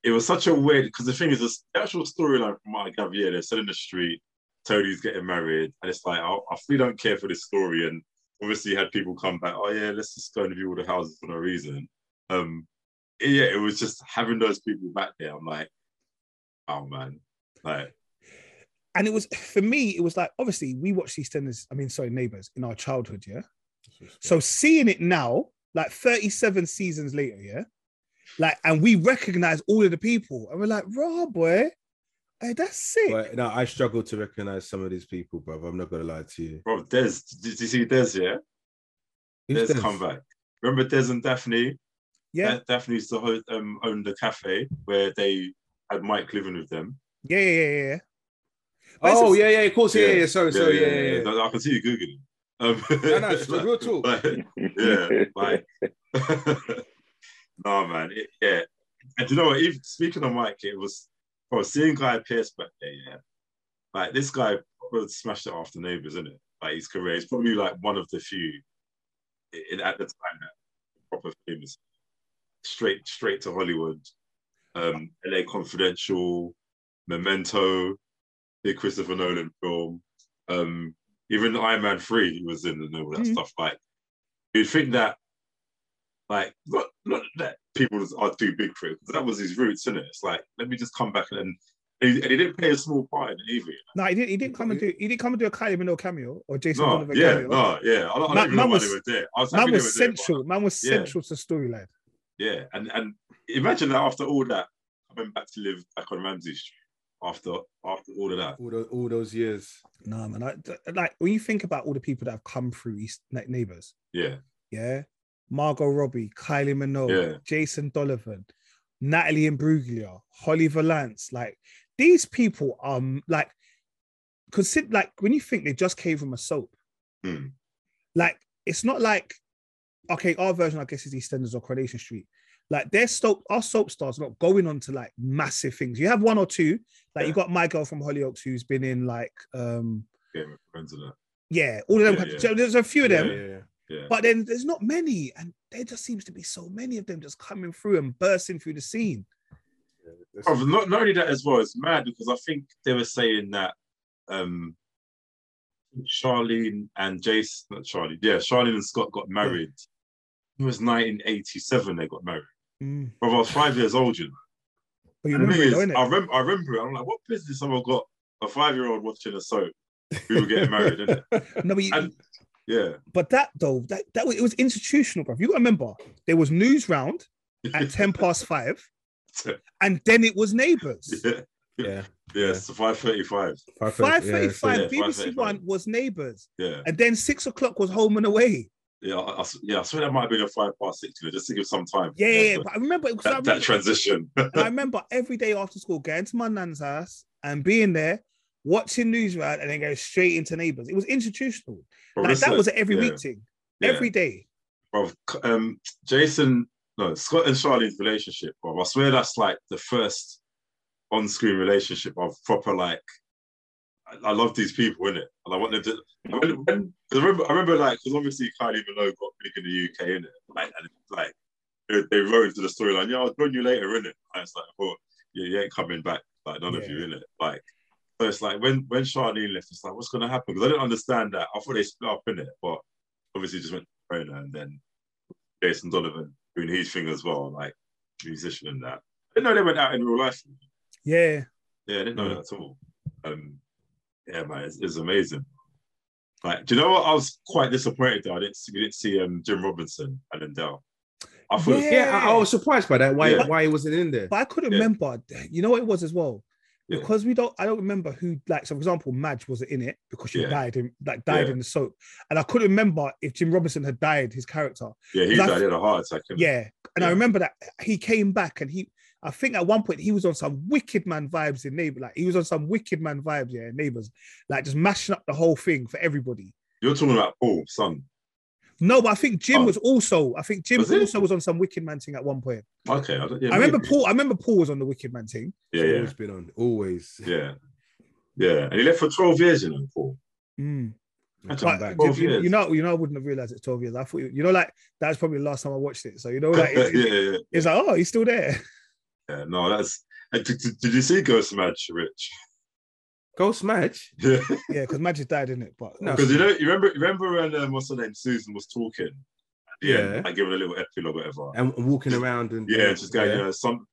It was such a weird, because the thing is, the actual storyline from what I gather, they're selling the street, Tony's getting married, and it's like, I really don't care for this story. And obviously had people come back, oh yeah, let's just go and view all the houses for no reason. It was just having those people back there. I'm like, oh man. Like, and it was, for me, it was like, obviously we watched Neighbours in our childhood, yeah? So seeing it now, like 37 seasons later, yeah? Like, and we recognize all of the people and we're like, raw boy, hey, that's sick. But, no, I struggle to recognize some of these people, bro. I'm not gonna lie to you. Bro, Des, did you see Des? Yeah, Des come back. Remember Des and Daphne? Yeah, Daphne used to own the cafe where they had Mike living with them. Yeah. Oh, yeah. Of course, yeah. Sorry. No, I can see you googling. No, it's like, real talk. No, man. And you know what? Even speaking of Mike, it was. Bro, seeing Guy Pearce back there, yeah. Like, this guy smashed it after Neighbours, isn't it? Like, his career is probably like one of the few at the time that proper famous. Straight to Hollywood. LA Confidential, Memento, the Christopher Nolan film. Even Iron Man 3 he was in and all that stuff. Like, you'd think that, like, not that people are too big for it, because that was his roots, innit? It's like, let me just come back and he didn't play a small part in it either. No, he didn't come and do a Kylie Minogue cameo or Jason Donovan cameo. I don't even know why they were there. Man was central to storyline. Yeah, and imagine that after all that, I went back to live back on Ramsey Street after all of that. All those years. No, man, like when you think about all the people that have come through Neighbours. Yeah. Yeah. Margot Robbie, Kylie Minogue, Jason Donovan, Natalie Imbruglia, Holly Valance. Like, these people are like, when you think they just came from a soap, like, it's not like, okay, our version, I guess, is EastEnders or Coronation Street. Like, our soap stars are not going on to like massive things. You have one or two, like you got my girl from Hollyoaks who's been in like, friends of that. Yeah, all of them. So there's a few of them. Yeah. But then there's not many, and there just seems to be so many of them just coming through and bursting through the scene. Oh, not only that as well, it's mad because I think they were saying that Charlene and Scott got married. It was 1987 they got married. Brother, I was 5 years old, you know. But you remember it, though, I remember it. I'm like, what business have I got a 5-year-old watching a soap? We were getting married, didn't it? No, but yeah. But that it was institutional, bruv. You got to remember, there was News Round at 5:10, and then it was Neighbours. Yeah. So 5:35. 5:35. BBC One was Neighbours. Yeah. And then 6:00 was Home and Away. Yeah, I swear that might have been a 6:05, just to give some time. Yeah. But I remember it was that transition. And I remember every day after school going to my nan's house and being there, watching News Round and then go straight into Neighbours. It was institutional. Bro, like, that was an every week thing, every day. Bro, Scott and Charlene's relationship, bro, I swear that's like the first on-screen relationship of proper, like, I love these people, innit? And I want them to. I remember, like, because obviously Kylie Minogue got big in the UK, innit? Like, and it's like they wrote into the storyline, "Yeah, I'll join you later," innit? And it's like, "Oh, yeah, you ain't coming back, like none of you," innit? Like, so it's like when Charlene left, it's like, what's gonna happen? Because I didn't understand that. I thought they split up, innit? But obviously just went to Corona, and then Jason Donovan doing his thing as well, like musician and that. I didn't know they went out in real life. Yeah, I didn't know that at all. Yeah, man, it's amazing. Like, do you know what? I was quite disappointed that we didn't see Jim Robinson and Lindell. I was surprised by that. Why he wasn't in there? But I couldn't remember. You know what it was as well, because I don't remember who. Like, so for example, Madge wasn't in it because she died in the soap, and I couldn't remember if Jim Robinson had died his character. Yeah, he died in a heart attack. And I remember that he came back and he. I think at one point he was on some Wicked Man vibes in Neighbours. Like, he was on some Wicked Man vibes, in Neighbours. Like, just mashing up the whole thing for everybody. You're talking about Paul's son? No, but I think Jim was also. I think Jim was on some Wicked Man thing at one point. Okay, I remember Paul was on the Wicked Man thing. Yeah, he's always been on. Always. Yeah. And he left for 12 years, Paul. Mm. But, 12 years. I wouldn't have realised it's 12 years. I thought, like, that was probably the last time I watched it. So, it's like, oh, he's still there. Yeah, no, that's. Did you see Ghost Madge, Rich? Ghost Madge? Yeah, because Madge died, didn't it? But because you remember when what's her name, Susan was talking at the end, like giving a little epilogue, or whatever, and walking around and just going, some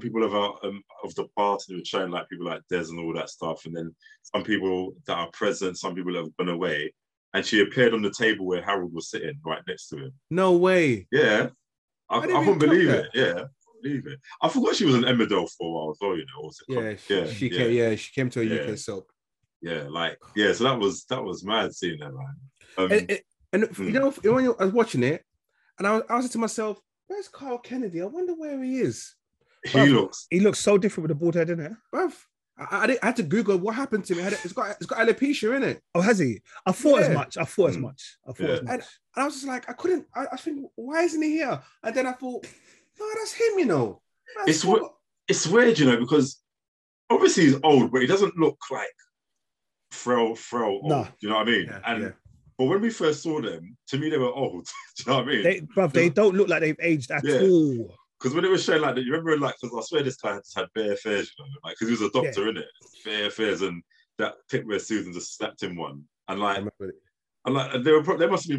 people of the past who were showing, like, people like Des and all that stuff, and then some people that are present, some people that have gone away, and she appeared on the table where Harold was sitting, right next to him. No way. Yeah, I couldn't believe it. Yeah. It. I forgot she was an Emmerdale for a while as well, she came to a UK soap. Yeah, like, so that was mad seeing that, man. I was watching it and I was to myself, where's Carl Kennedy? I wonder where he is. He looks so different with the bald head, didn't it? Bruv, I had to Google what happened to him. It's got alopecia in it. Oh, has he? I thought as much. And I was just like, I think, why isn't he here? And then I thought, no, that's him, It's weird, because obviously he's old, but he doesn't look like frail old. Nah. Do you know what I mean? Yeah, But when we first saw them, to me they were old. Do you know what I mean? They don't look like they've aged at all. Because when it was shown like that, you remember, like, because I swear this guy just had bare affairs, like, because he was a doctor, innit? Bare affairs, and that pic where Susan just slapped him one, and like, and they must have been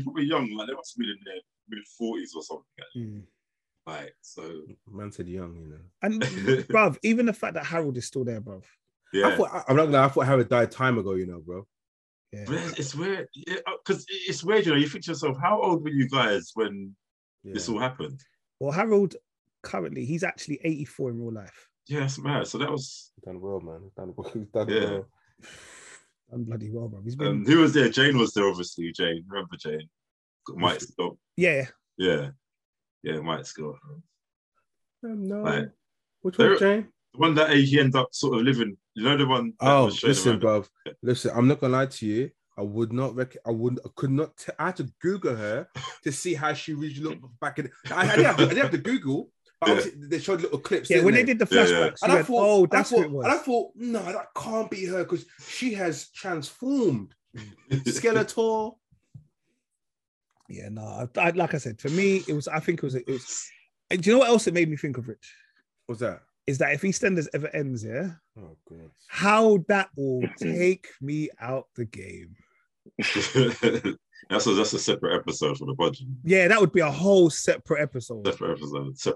probably young, like they must have been in their mid-40s or something. Like. Mm. Right, so man said young, And bruv, even the fact that Harold is still there, bruv. Yeah, I thought Harold died time ago, bro. Yeah, it's weird. Yeah, because it's weird, You think to yourself, how old were you guys when this all happened? Well, Harold currently, he's actually 84 in real life. Yeah, that's mad. So that was done well, man. He's done well. Done bloody well, bruv. He's been... who was there? Jane was there, obviously. Jane, remember Jane? Mike's dog. Yeah. Yeah. Yeah, Mike's girlfriend. No. Like, which one, Jane? The one that he ended up sort of living. The one. Oh, listen, bruv. Listen, I'm not gonna lie to you. I had to Google her to see how she originally looked back in. I didn't have to Google, but they showed little clips. Yeah, when they did the flashbacks, and I thought, that's what it was. And I thought, no, that can't be her because she has transformed. Skeletor. Yeah, no. Like I said, for me, it was. I think it was. Do you know what else it made me think of, Rich? What's that? Is that if EastEnders ever ends, oh god, how that will take me out the game. That's a separate episode for the budget. Yeah, that would be a whole separate episode. Separate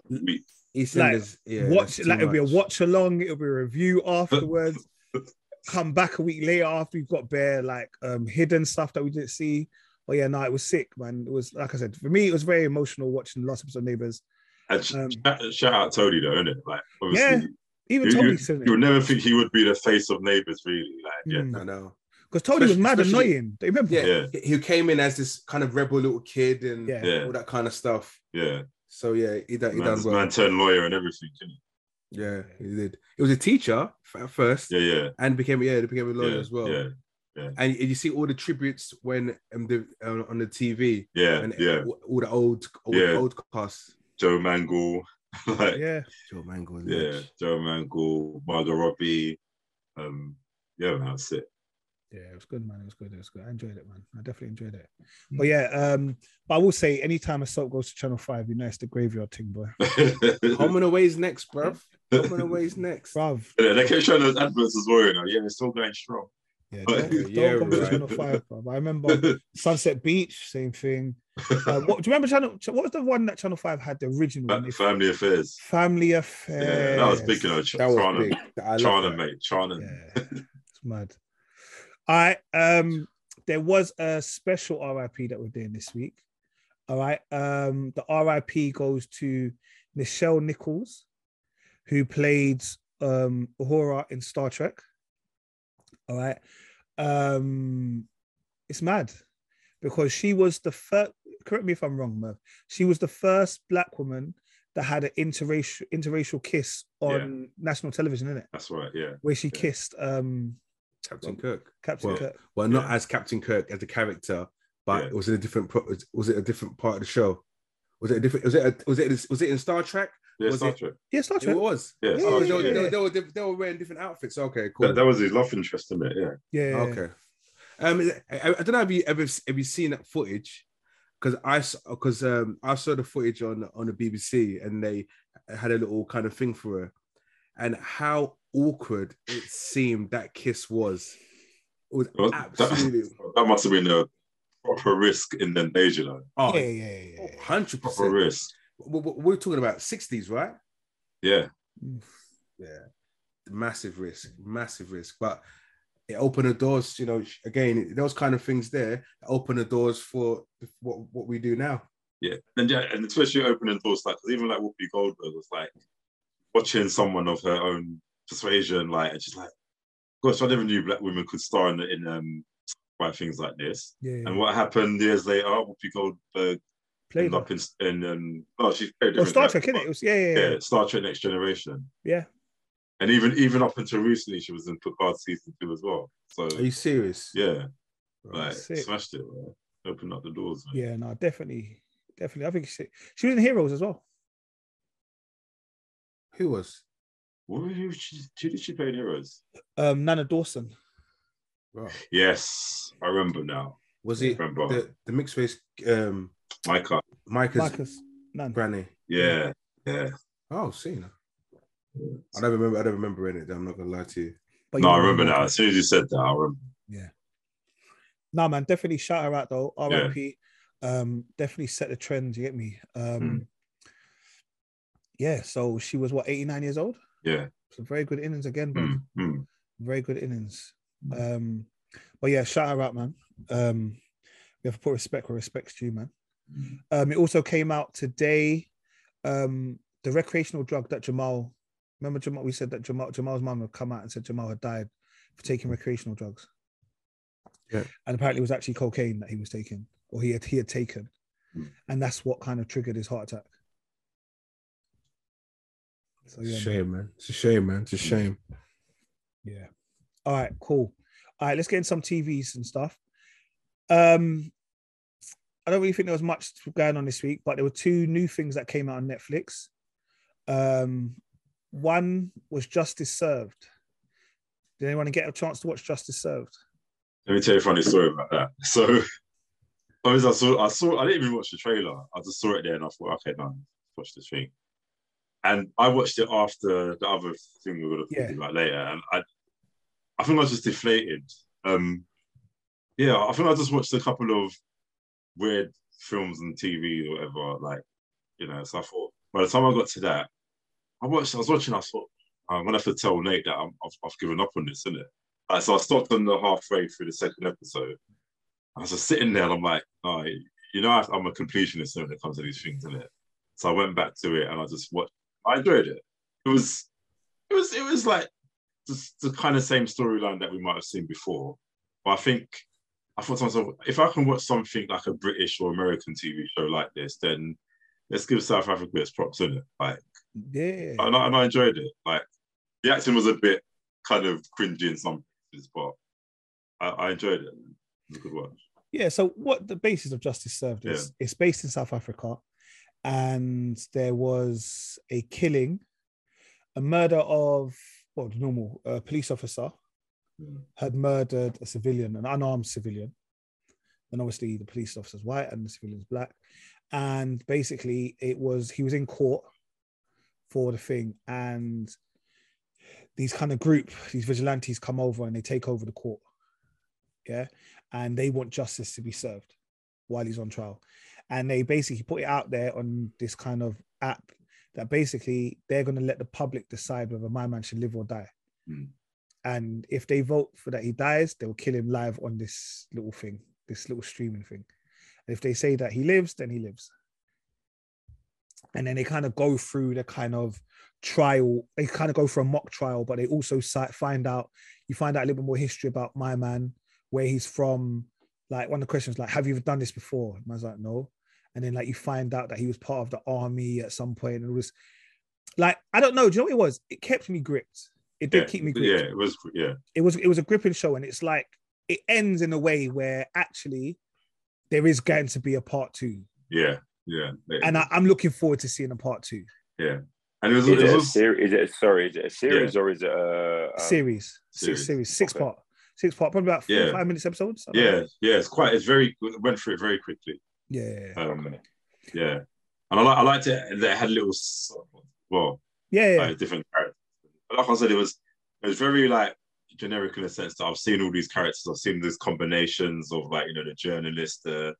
week. EastEnders, it'll be a watch along. It'll be a review afterwards. Come back a week later after we've got bare hidden stuff that we didn't see. Oh yeah, no, it was sick, man. It was, like I said, for me, it was very emotional watching the last episode of Neighbours. Shout out Tony though, innit? Like, obviously, even Tony said it. You would never think he would be the face of Neighbours, really. Like, I know. Because Tony was mad annoying. Do you remember? Yeah, he came in as this kind of rebel little kid and all that kind of stuff. Yeah. So yeah, he done well. Man turned lawyer and everything, didn't he? Yeah, he did. He was a teacher at first. Yeah. And became a lawyer as well. Yeah. Yeah. And you see all the tributes when on the TV, all the old casts. Joe Mangle, Joe Mangle, Margot Robbie, yeah, man, that's it. Yeah, it was good, man. It was good. It was good. I enjoyed it, man. I definitely enjoyed it. But yeah, but I will say, anytime a soap goes to Channel 5, you know, it's the graveyard thing, boy. Home and Away's next, bruv. Home and Away's next, bruv. Yeah, they kept showing those adverts as well, you know. Yeah, they're still going strong. Yeah, don't go to Channel 5, bruv. I remember Sunset Beach, same thing. Do you remember what was the one that Channel 5 had, the original one? Family Affairs. Family Affairs. Yeah, that was big, you know. China, mate. China. Yeah, it's mad. There was a special RIP that we're doing this week. All right. The RIP goes to Nichelle Nichols, who played Uhura in Star Trek. All right. It's mad because she was the first, correct me if I'm wrong, Merv, she was the first black woman that had an interracial kiss on national television, isn't it? That's right, yeah. Where she kissed Captain Kirk. Well, not as Captain Kirk as the character, but it was in a different. Was it a different part of the show? Was it a different? Was it in Star Trek? Yeah, Star Trek. Yeah, Star Trek. It was. Yeah, They were wearing different outfits. Okay, cool. That was his love interest, in it? Yeah. Yeah. Okay. I don't know if you ever seen that footage, because I saw the footage on the BBC and they had a little kind of thing for her, and how awkward it seemed that kiss was. It was absolutely... That must have been a proper risk in the Deji, though. Oh, yeah. 100%. Proper risk. We're talking about 60s, right? Yeah. Yeah. Massive risk. But it opened the doors, you know, again, those kind of things there open the doors for what we do now. Yeah. And especially opening doors, like, even like Whoopi Goldberg was like watching someone of her own persuasion, like, and she's like, gosh, I never knew black women could star in quite things like this. Yeah, yeah. And what happened years later, Whoopi Goldberg played up she played Star Trek, innit? It was Star Trek Next Generation. Yeah. And even up until recently, she was in Picard season 2 as well. So are you serious? Yeah. Bro, like, smashed it, bro. Opened up the doors, man. Yeah, no, definitely. I think she was in Heroes as well. Who was? Who did she play in Heroes? Nana Dawson. Wow. Yes, I remember now. Was it the mixed race? Micah's granny. Yeah. Oh, seen her. Yeah. I don't remember in it. I'm not gonna lie to you. But I remember now. As soon as you said that, I remember. Yeah. No, man, definitely shout her out though. R.I.P. Yeah. Definitely set the trend. You get me? Yeah. So she was 89 years old. Yeah, some very good innings again, bro. Very good innings. But yeah, shout her out, man. We have to put respect where respect's due, man. It also came out today. The recreational drug that Jamal, remember Jamal? We said that Jamal's mum had come out and said Jamal had died for taking recreational drugs. Yeah, and apparently it was actually cocaine that he was taking, or he had taken, and that's what kind of triggered his heart attack. So, yeah, it's a shame, man. Yeah. All right, cool. All right, let's get in some TVs and stuff. I don't really think there was much going on this week, but there were two new things that came out on Netflix. One was Justice Served. Did anyone get a chance to watch Justice Served? Let me tell you a funny story about that. So, I didn't even watch the trailer. I just saw it there and I thought, okay, no, watch this thing. And I watched it after the other thing we were going to talk about later. And I think I was just deflated. I think I just watched a couple of weird films on TV or whatever. Like, you know, so I thought, by the time I got to that, I thought, I'm going to have to tell Nate that I've given up on this, innit? Like, so I stopped on the halfway through the second episode. I was just sitting there and I'm like, oh, you know, I'm a completionist when it comes to these things, innit? So I went back to it and I just watched. I enjoyed it. It was like the kind of same storyline that we might have seen before. But I thought to myself, if I can watch something like a British or American TV show like this, then let's give South Africa its props, isn't it? Like, yeah. And I enjoyed it. Like, the acting was a bit kind of cringy in some places, but I enjoyed it. It was a good watch. Yeah. So what the basis of Justice Served is, it's based in South Africa. And there was a killing, a murder of a normal police officer had murdered a civilian, an unarmed civilian. And obviously the police officer's white and the civilian's black. And basically it was, he was in court for the thing. And these kind of group, these vigilantes come over and they take over the court. Yeah. And they want justice to be served while he's on trial. And they basically put it out there on this kind of app that basically they're going to let the public decide whether my man should live or die. Mm. And if they vote for that he dies, they'll kill him live on this little thing, this little streaming thing. And if they say that he lives, then he lives. And then they kind of go through the kind of trial. They kind of go for a mock trial, but they also find out, you find out a little bit more history about my man, where he's from. Like one of the questions, like, have you ever done this before? And I was like, no. And then like, you find out that he was part of the army at some point. And it was like, I don't know. Do you know what it was? It kept me gripped. It did keep me gripped. Yeah, it was. Yeah, it was a gripping show. And it's like, it ends in a way where actually there is going to be a part two. Yeah. Yeah. And I'm looking forward to seeing a part two. Yeah. And is it a series or is it a series? Six part. Probably about 4 or 5 minutes episodes. It went through it very quickly. Yeah. Yeah. And I liked it that it had little, different characters. But like I said, it was very like generic in the sense that I've seen all these characters, I've seen these combinations of like, you know, the journalist, the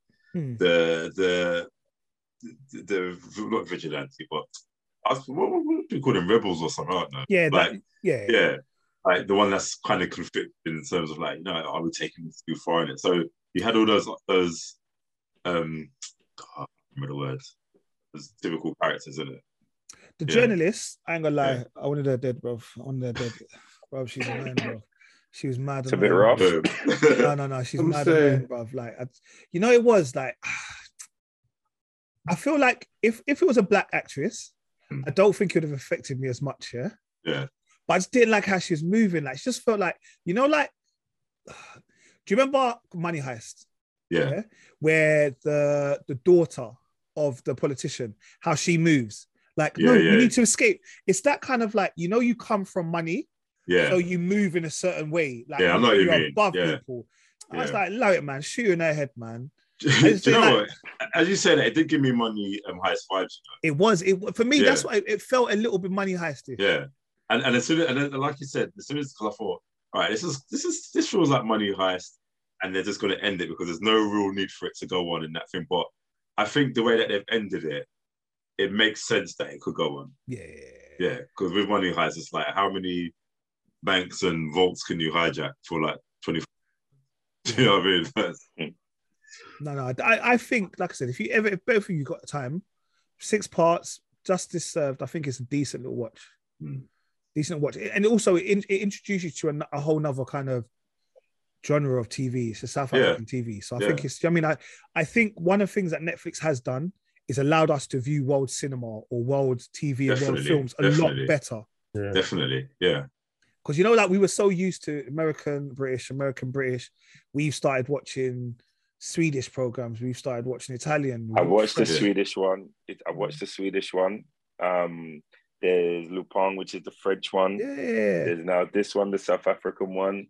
not vigilante, but what do you call them, rebels or something? I don't know. Yeah. Like, yeah. Like the one that's kind of conflicted in terms of like, you know, are we taking this too far in it? So you had all those I can't remember the word, those typical characters in it. The journalists, I ain't gonna lie, I wanted her dead, bruv. She's a man, bruv. She was mad. It's a bit rough. No, she's mad, man, bruv. Like, you know, it was like, I feel like if it was a black actress, I don't think it would have affected me as much. Yeah. Yeah. But I just didn't like how she was moving. Like, she just felt like, you know, like, do you remember Money Heist? Yeah. Where the daughter of the politician, how she moves. Like, we need to escape. It's that kind of like, you know, you come from money, so you move in a certain way. Like, I know you're above people. I was like, love it, man. Shoot in her head, man. Do you know like, what? As you said, it did give me Money Heist vibes. You know? It was. For me, that's why it felt a little bit Money Heist-ish. Yeah. And as soon as, and like you said, as soon as I thought, all right, this feels like Money Heist, and they're just going to end it because there's no real need for it to go on in that thing. But I think the way that they've ended it, it makes sense that it could go on. Yeah. Yeah, because with Money Heist, it's like, how many banks and vaults can you hijack for like 24? Do you know what I mean? I think, like I said, if both of you got the time, 6 parts, justice served, I think it's a decent little watch. Mm. Decent watch, and also it introduces you to a whole nother kind of genre of TV. It's a South African TV, so I think it's. I mean, I think one of the things that Netflix has done is allowed us to view world cinema or world TV and world films a lot better. Yeah. Definitely, yeah. Because you know, like we were so used to American British. We've started watching Swedish programs. We've started watching Italian. I watched the Swedish one. There's Lupin, which is the French one. Yeah. There's now this one, the South African one.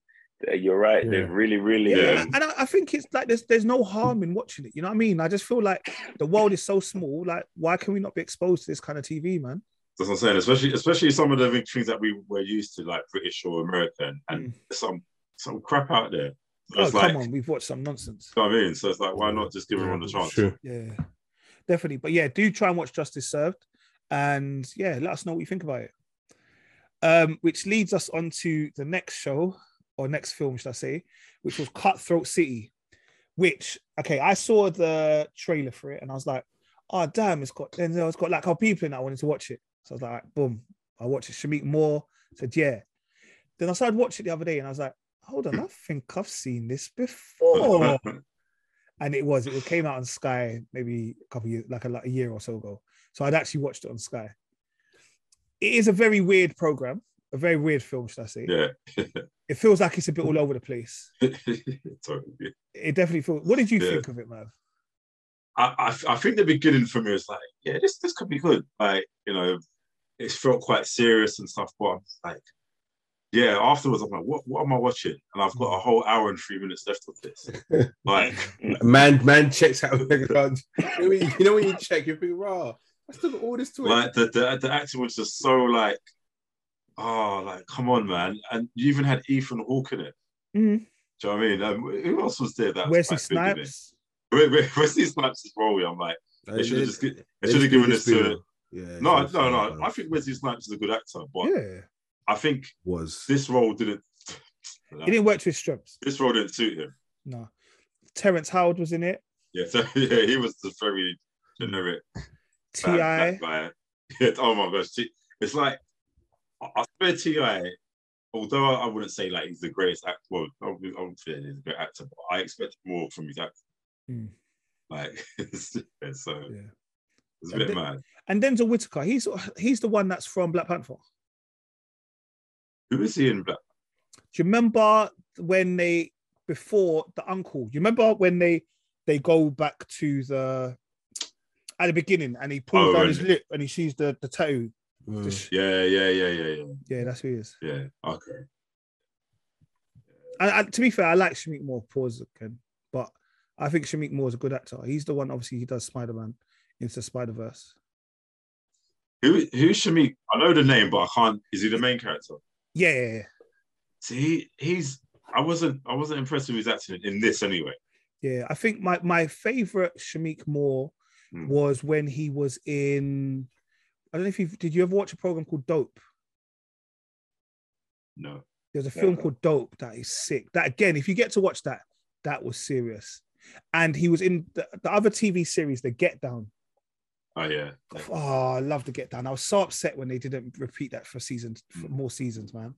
You're right. Yeah. They're really, really... Yeah. And I think it's like there's no harm in watching it. You know what I mean? I just feel like the world is so small. Like, why can we not be exposed to this kind of TV, man? That's what I'm saying. Especially some of the things that we were used to, like British or American, and some crap out there. So come on. We've watched some nonsense. You know what I mean? So it's like, why not just give everyone a chance? True. Yeah, definitely. But yeah, do try and watch Justice Served. And yeah, let us know what you think about it. Which leads us on to the next show, or next film, should I say, which was Cutthroat City, which, okay, I saw the trailer for it and I was like, oh, damn, it's got like our people in it. I wanted to watch it. So I was like, boom, I watched it. Shamik Moore said, yeah. Then I started watching it the other day and I was like, hold on, I think I've seen this before. And it came out on Sky maybe a couple of years, like a year or so ago. So I'd actually watched it on Sky. It is a very weird program, a very weird film, should I say? Yeah. It feels like it's a bit all over the place. Totally. It definitely feels. What did you think of it, man? I think the beginning for me was like, yeah, this could be good. Like, you know, it felt quite serious and stuff, but I'm like, yeah, afterwards I'm like, what am I watching? And I've got a whole hour and 3 minutes left of this. Like, man checks out. You know when you check, you think, raw. I still got all this to it. Like the acting was just so like, oh, like come on, man. And you even had Ethan Hawke in it. Mm-hmm. Do you know what I mean? Who else was there? That Wesley Snipes. Wesley Snipes as well. I'm like, they should have just given this to. Yeah, no. I think Wesley Snipes is a good actor, but yeah. I think this role didn't. It didn't work to his strengths. This role didn't suit him. No, Terrence Howard was in it. Yeah, yeah, he was the very generic. Ti. Yeah, oh my gosh, it's like I swear Ti. Although I wouldn't say like he's the greatest actor. Well, I wouldn't say he's a great actor, but I expect more from his acting. Mm. Like so. Yeah. It's a bit mad. And Denzel Whitaker, he's the one that's from Black Panther. Who is he in Black? Do you remember when before the uncle? Do you remember when they go back to at the beginning and he pulls down his lip and he sees the tattoo? Mm. Yeah, that's who he is. Yeah, okay. And to be fair, I like Shamik Moore. Pause again, but I think Shamik Moore is a good actor. He's the one, obviously, he does Spider-Man. Into Spider-Verse. Who's Shamik? I know the name, but I can't. Is he the main character? Yeah. See, I wasn't impressed with his acting in this anyway. Yeah, I think my favorite Shamik Moore was when he was in. I don't know if did you ever watch a program called Dope? No. There's a film called Dope that is sick. That again, if you get to watch that was serious. And he was in the other TV series, The Get Down. Oh, yeah. Oh, I love The Get Down. I was so upset when they didn't repeat that for more seasons, man.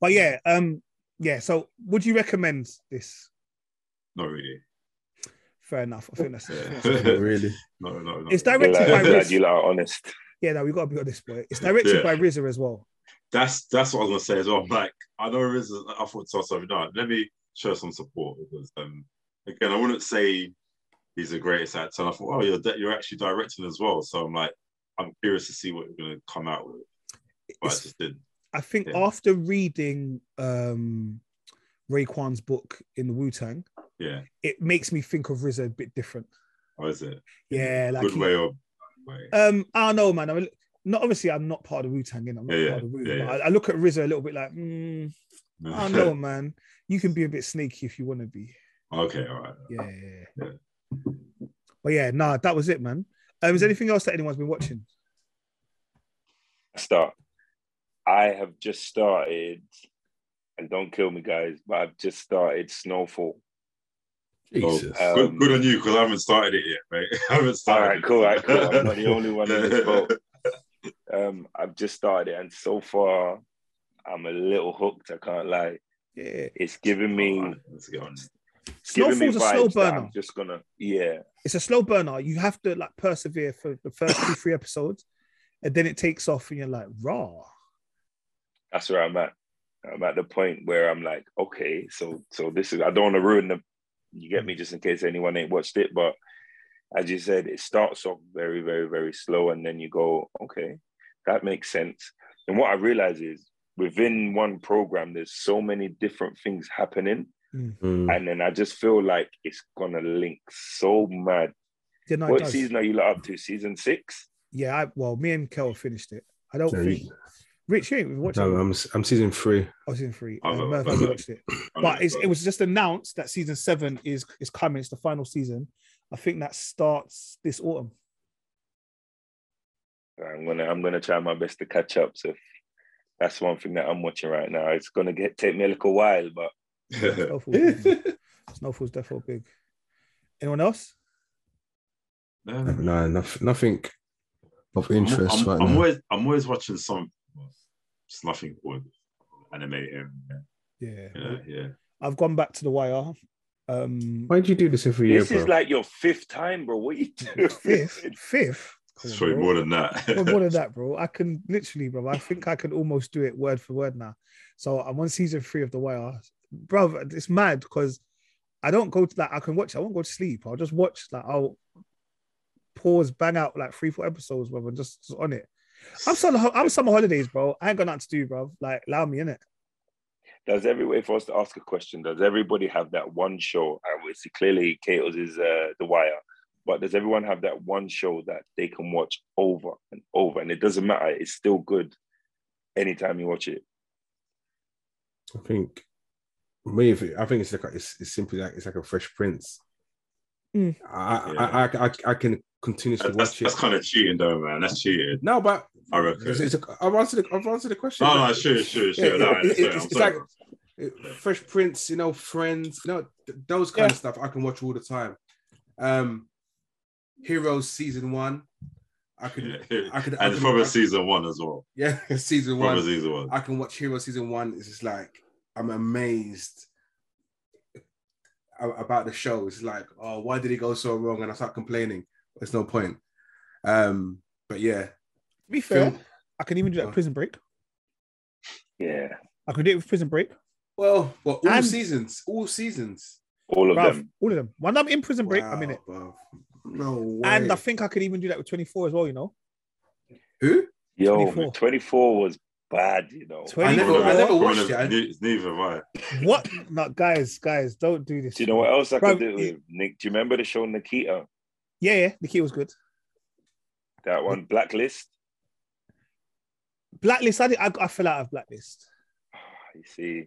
But yeah, so would you recommend this? Not really. Fair enough. I think that's it. Not really. No. It's directed by RZA. You are honest. Yeah, no, we've got to be honest, boy. It's directed by RZA as well. That's what I was going to say as well. Like, I know RZA, I thought to myself, no, let me show some support because, again, I wouldn't say he's the greatest actor. I thought, oh, you're actually directing as well. So I'm like, I'm curious to see what you're going to come out with. But I just didn't. I think after reading Raekwon's book in the Wu-Tang, it makes me think of RZA a bit different. Oh, is it? Yeah. Like Good way. I don't know, man. I mean, I'm not part of the Wu-Tang. I'm not part of the Wu-Tang. Yeah. I look at RZA a little bit like, I don't know, man. You can be a bit sneaky if you want to be. Okay, all right. Yeah. But yeah, that was it, man. Is there anything else that anyone's been watching? I have just started, and don't kill me, guys, but I've just started Snowfall. Jesus. Good on you, because I haven't started it yet, mate. All right, cool. I'm not the only one in this boat. I've just started it, and so far, I'm a little hooked, I can't lie. Yeah. It's giving me... Right, let's get on. Snowfall's a slow burner. I'm just gonna, it's a slow burner. You have to like persevere for the first 2-3 episodes, and then it takes off, and you're like, raw. That's where I'm at. I'm at the point where I'm like, okay, so this is. I don't want to ruin them. You get me, just in case anyone ain't watched it. But as you said, it starts off very, very, very slow, and then you go, okay, that makes sense. And what I realize is within one program, there's so many different things happening. Mm-hmm. And then I just feel like it's gonna link so mad. Yeah, no, what season are you up to? Season 6? Yeah, me and Kel finished it. I don't think Rich, you ain't watched it. No, I'm season 3. Oh, season 3. Murph hasn't watched it, but it was just announced that season 7 is coming. It's the final season. I think that starts this autumn. I'm gonna try my best to catch up. So that's one thing that I'm watching right now. It's gonna take me a little while, but. Snowfall's definitely big. Anyone else? No, nothing of interest right now. I'm always watching something. It's nothing good. Animating. Yeah. I've gone back to The Wire. Why do you do this every year? This is like your 5th time, bro. What are you doing? Fifth? Sorry, more than that. More than that, bro. I can literally, bro. I think I can almost do it word for word now. So I'm on season 3 of The Wire. Bro, it's mad because I don't go to that. I can watch. I won't go to sleep. I'll just watch. Like I'll pause, bang out like 3-4 episodes, brother, and just on it. I'm summer holidays, bro. I ain't got nothing to do, bro. Like, allow me, innit? Does everybody, for us to ask a question, does everybody have that one show? Obviously, clearly, Kato's is The Wire. But does everyone have that one show that they can watch over and over? And it doesn't matter. It's still good anytime you watch it. I think it's simply like, it's like a Fresh Prince. Mm. I can continuously watch it. That's kind of cheating, though, man. That's cheating. No, but I reckon I've answered the question. Oh, no, sure. Yeah, it's like Fresh Prince, you know, Friends, you know, those kind of stuff I can watch all the time. Heroes season 1, I could, and probably season 1 as well. Yeah, season 1. I can watch Heroes season 1. It's just like I'm amazed about the show. It's like, oh, why did it go so wrong? And I start complaining. There's no point. But yeah, to be fair, I can even do that Prison Break. Yeah, I could do it with Prison Break. Well, all seasons. All of them. When I'm in Prison Break, I'm in it. Bruv. No way. And I think I could even do that with 24 as well, you know. Who? Yo, 24 was bad, you know. I never watched it. Neither have I. What? No, guys, don't do this. Do you know what else I could do with Nick? Do you remember the show Nketiah? Yeah, Nketiah was good. That one, Blacklist. I fell out of Blacklist. You see.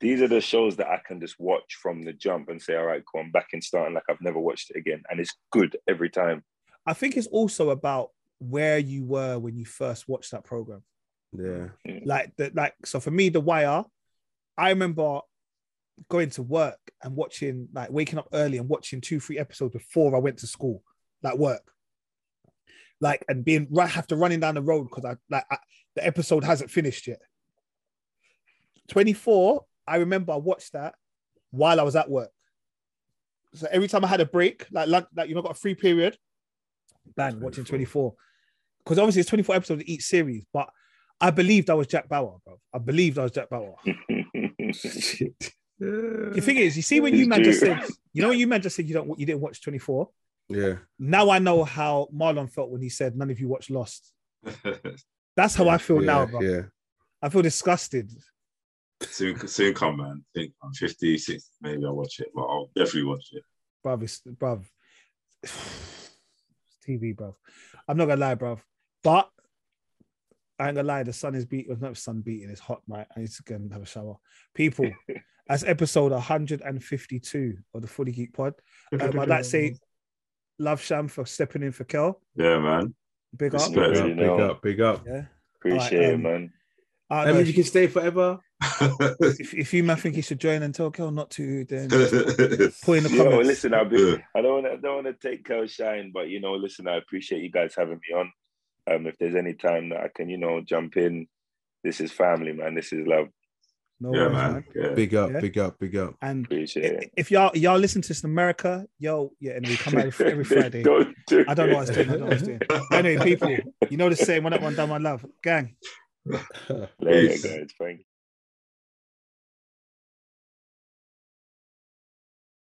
These are the shows that I can just watch from the jump and say, all right, cool, I'm back in starting like I've never watched it again. And it's good every time. I think it's also about where you were when you first watched that program. Yeah. So for me, The Wire, I remember going to work and watching, like waking up early and watching 2-3 episodes before I went to school, like work. Like, and being right, have to running down the road because the episode hasn't finished yet. 24, I remember I watched that while I was at work. So every time I had a break, like you know, got a free period, bang, watching 24. Because obviously it's 24 episodes of each series, but I believed I was Jack Bauer, bro. The thing is, you see when you man just said, you know when you man just said you didn't watch 24? Yeah. Now I know how Marlon felt when he said, none of you watched Lost. That's how I feel now, bro. Yeah. I feel disgusted. Soon come, man. I think I'm 56. Maybe I'll watch it, but I'll definitely watch it. Bruv. TV, bruv. I'm not going to lie, bruv. But I ain't going to lie, the sun is beating. Not sun beating. It's hot, right? I need to go and have a shower. People, that's episode 152 of the Fully Geek Pod. I'd like to say love Sham for stepping in for Kel. Yeah, man. Big up. Big up. Yeah. Appreciate it, man. I mean, you can stay forever. If you man think you should join and tell Kel not to, then put in the comments. Listen, I don't want to take Kel's shine, but listen, I appreciate you guys having me on. If there's any time that I can, jump in, this is family, man. This is love. No worries, man. Yeah. Big up. And if y'all listen to this in America, and we come out every Friday. I don't know what I was doing. Anyway, people, the saying, when that one done, my love, gang. Later, guys. Thank you.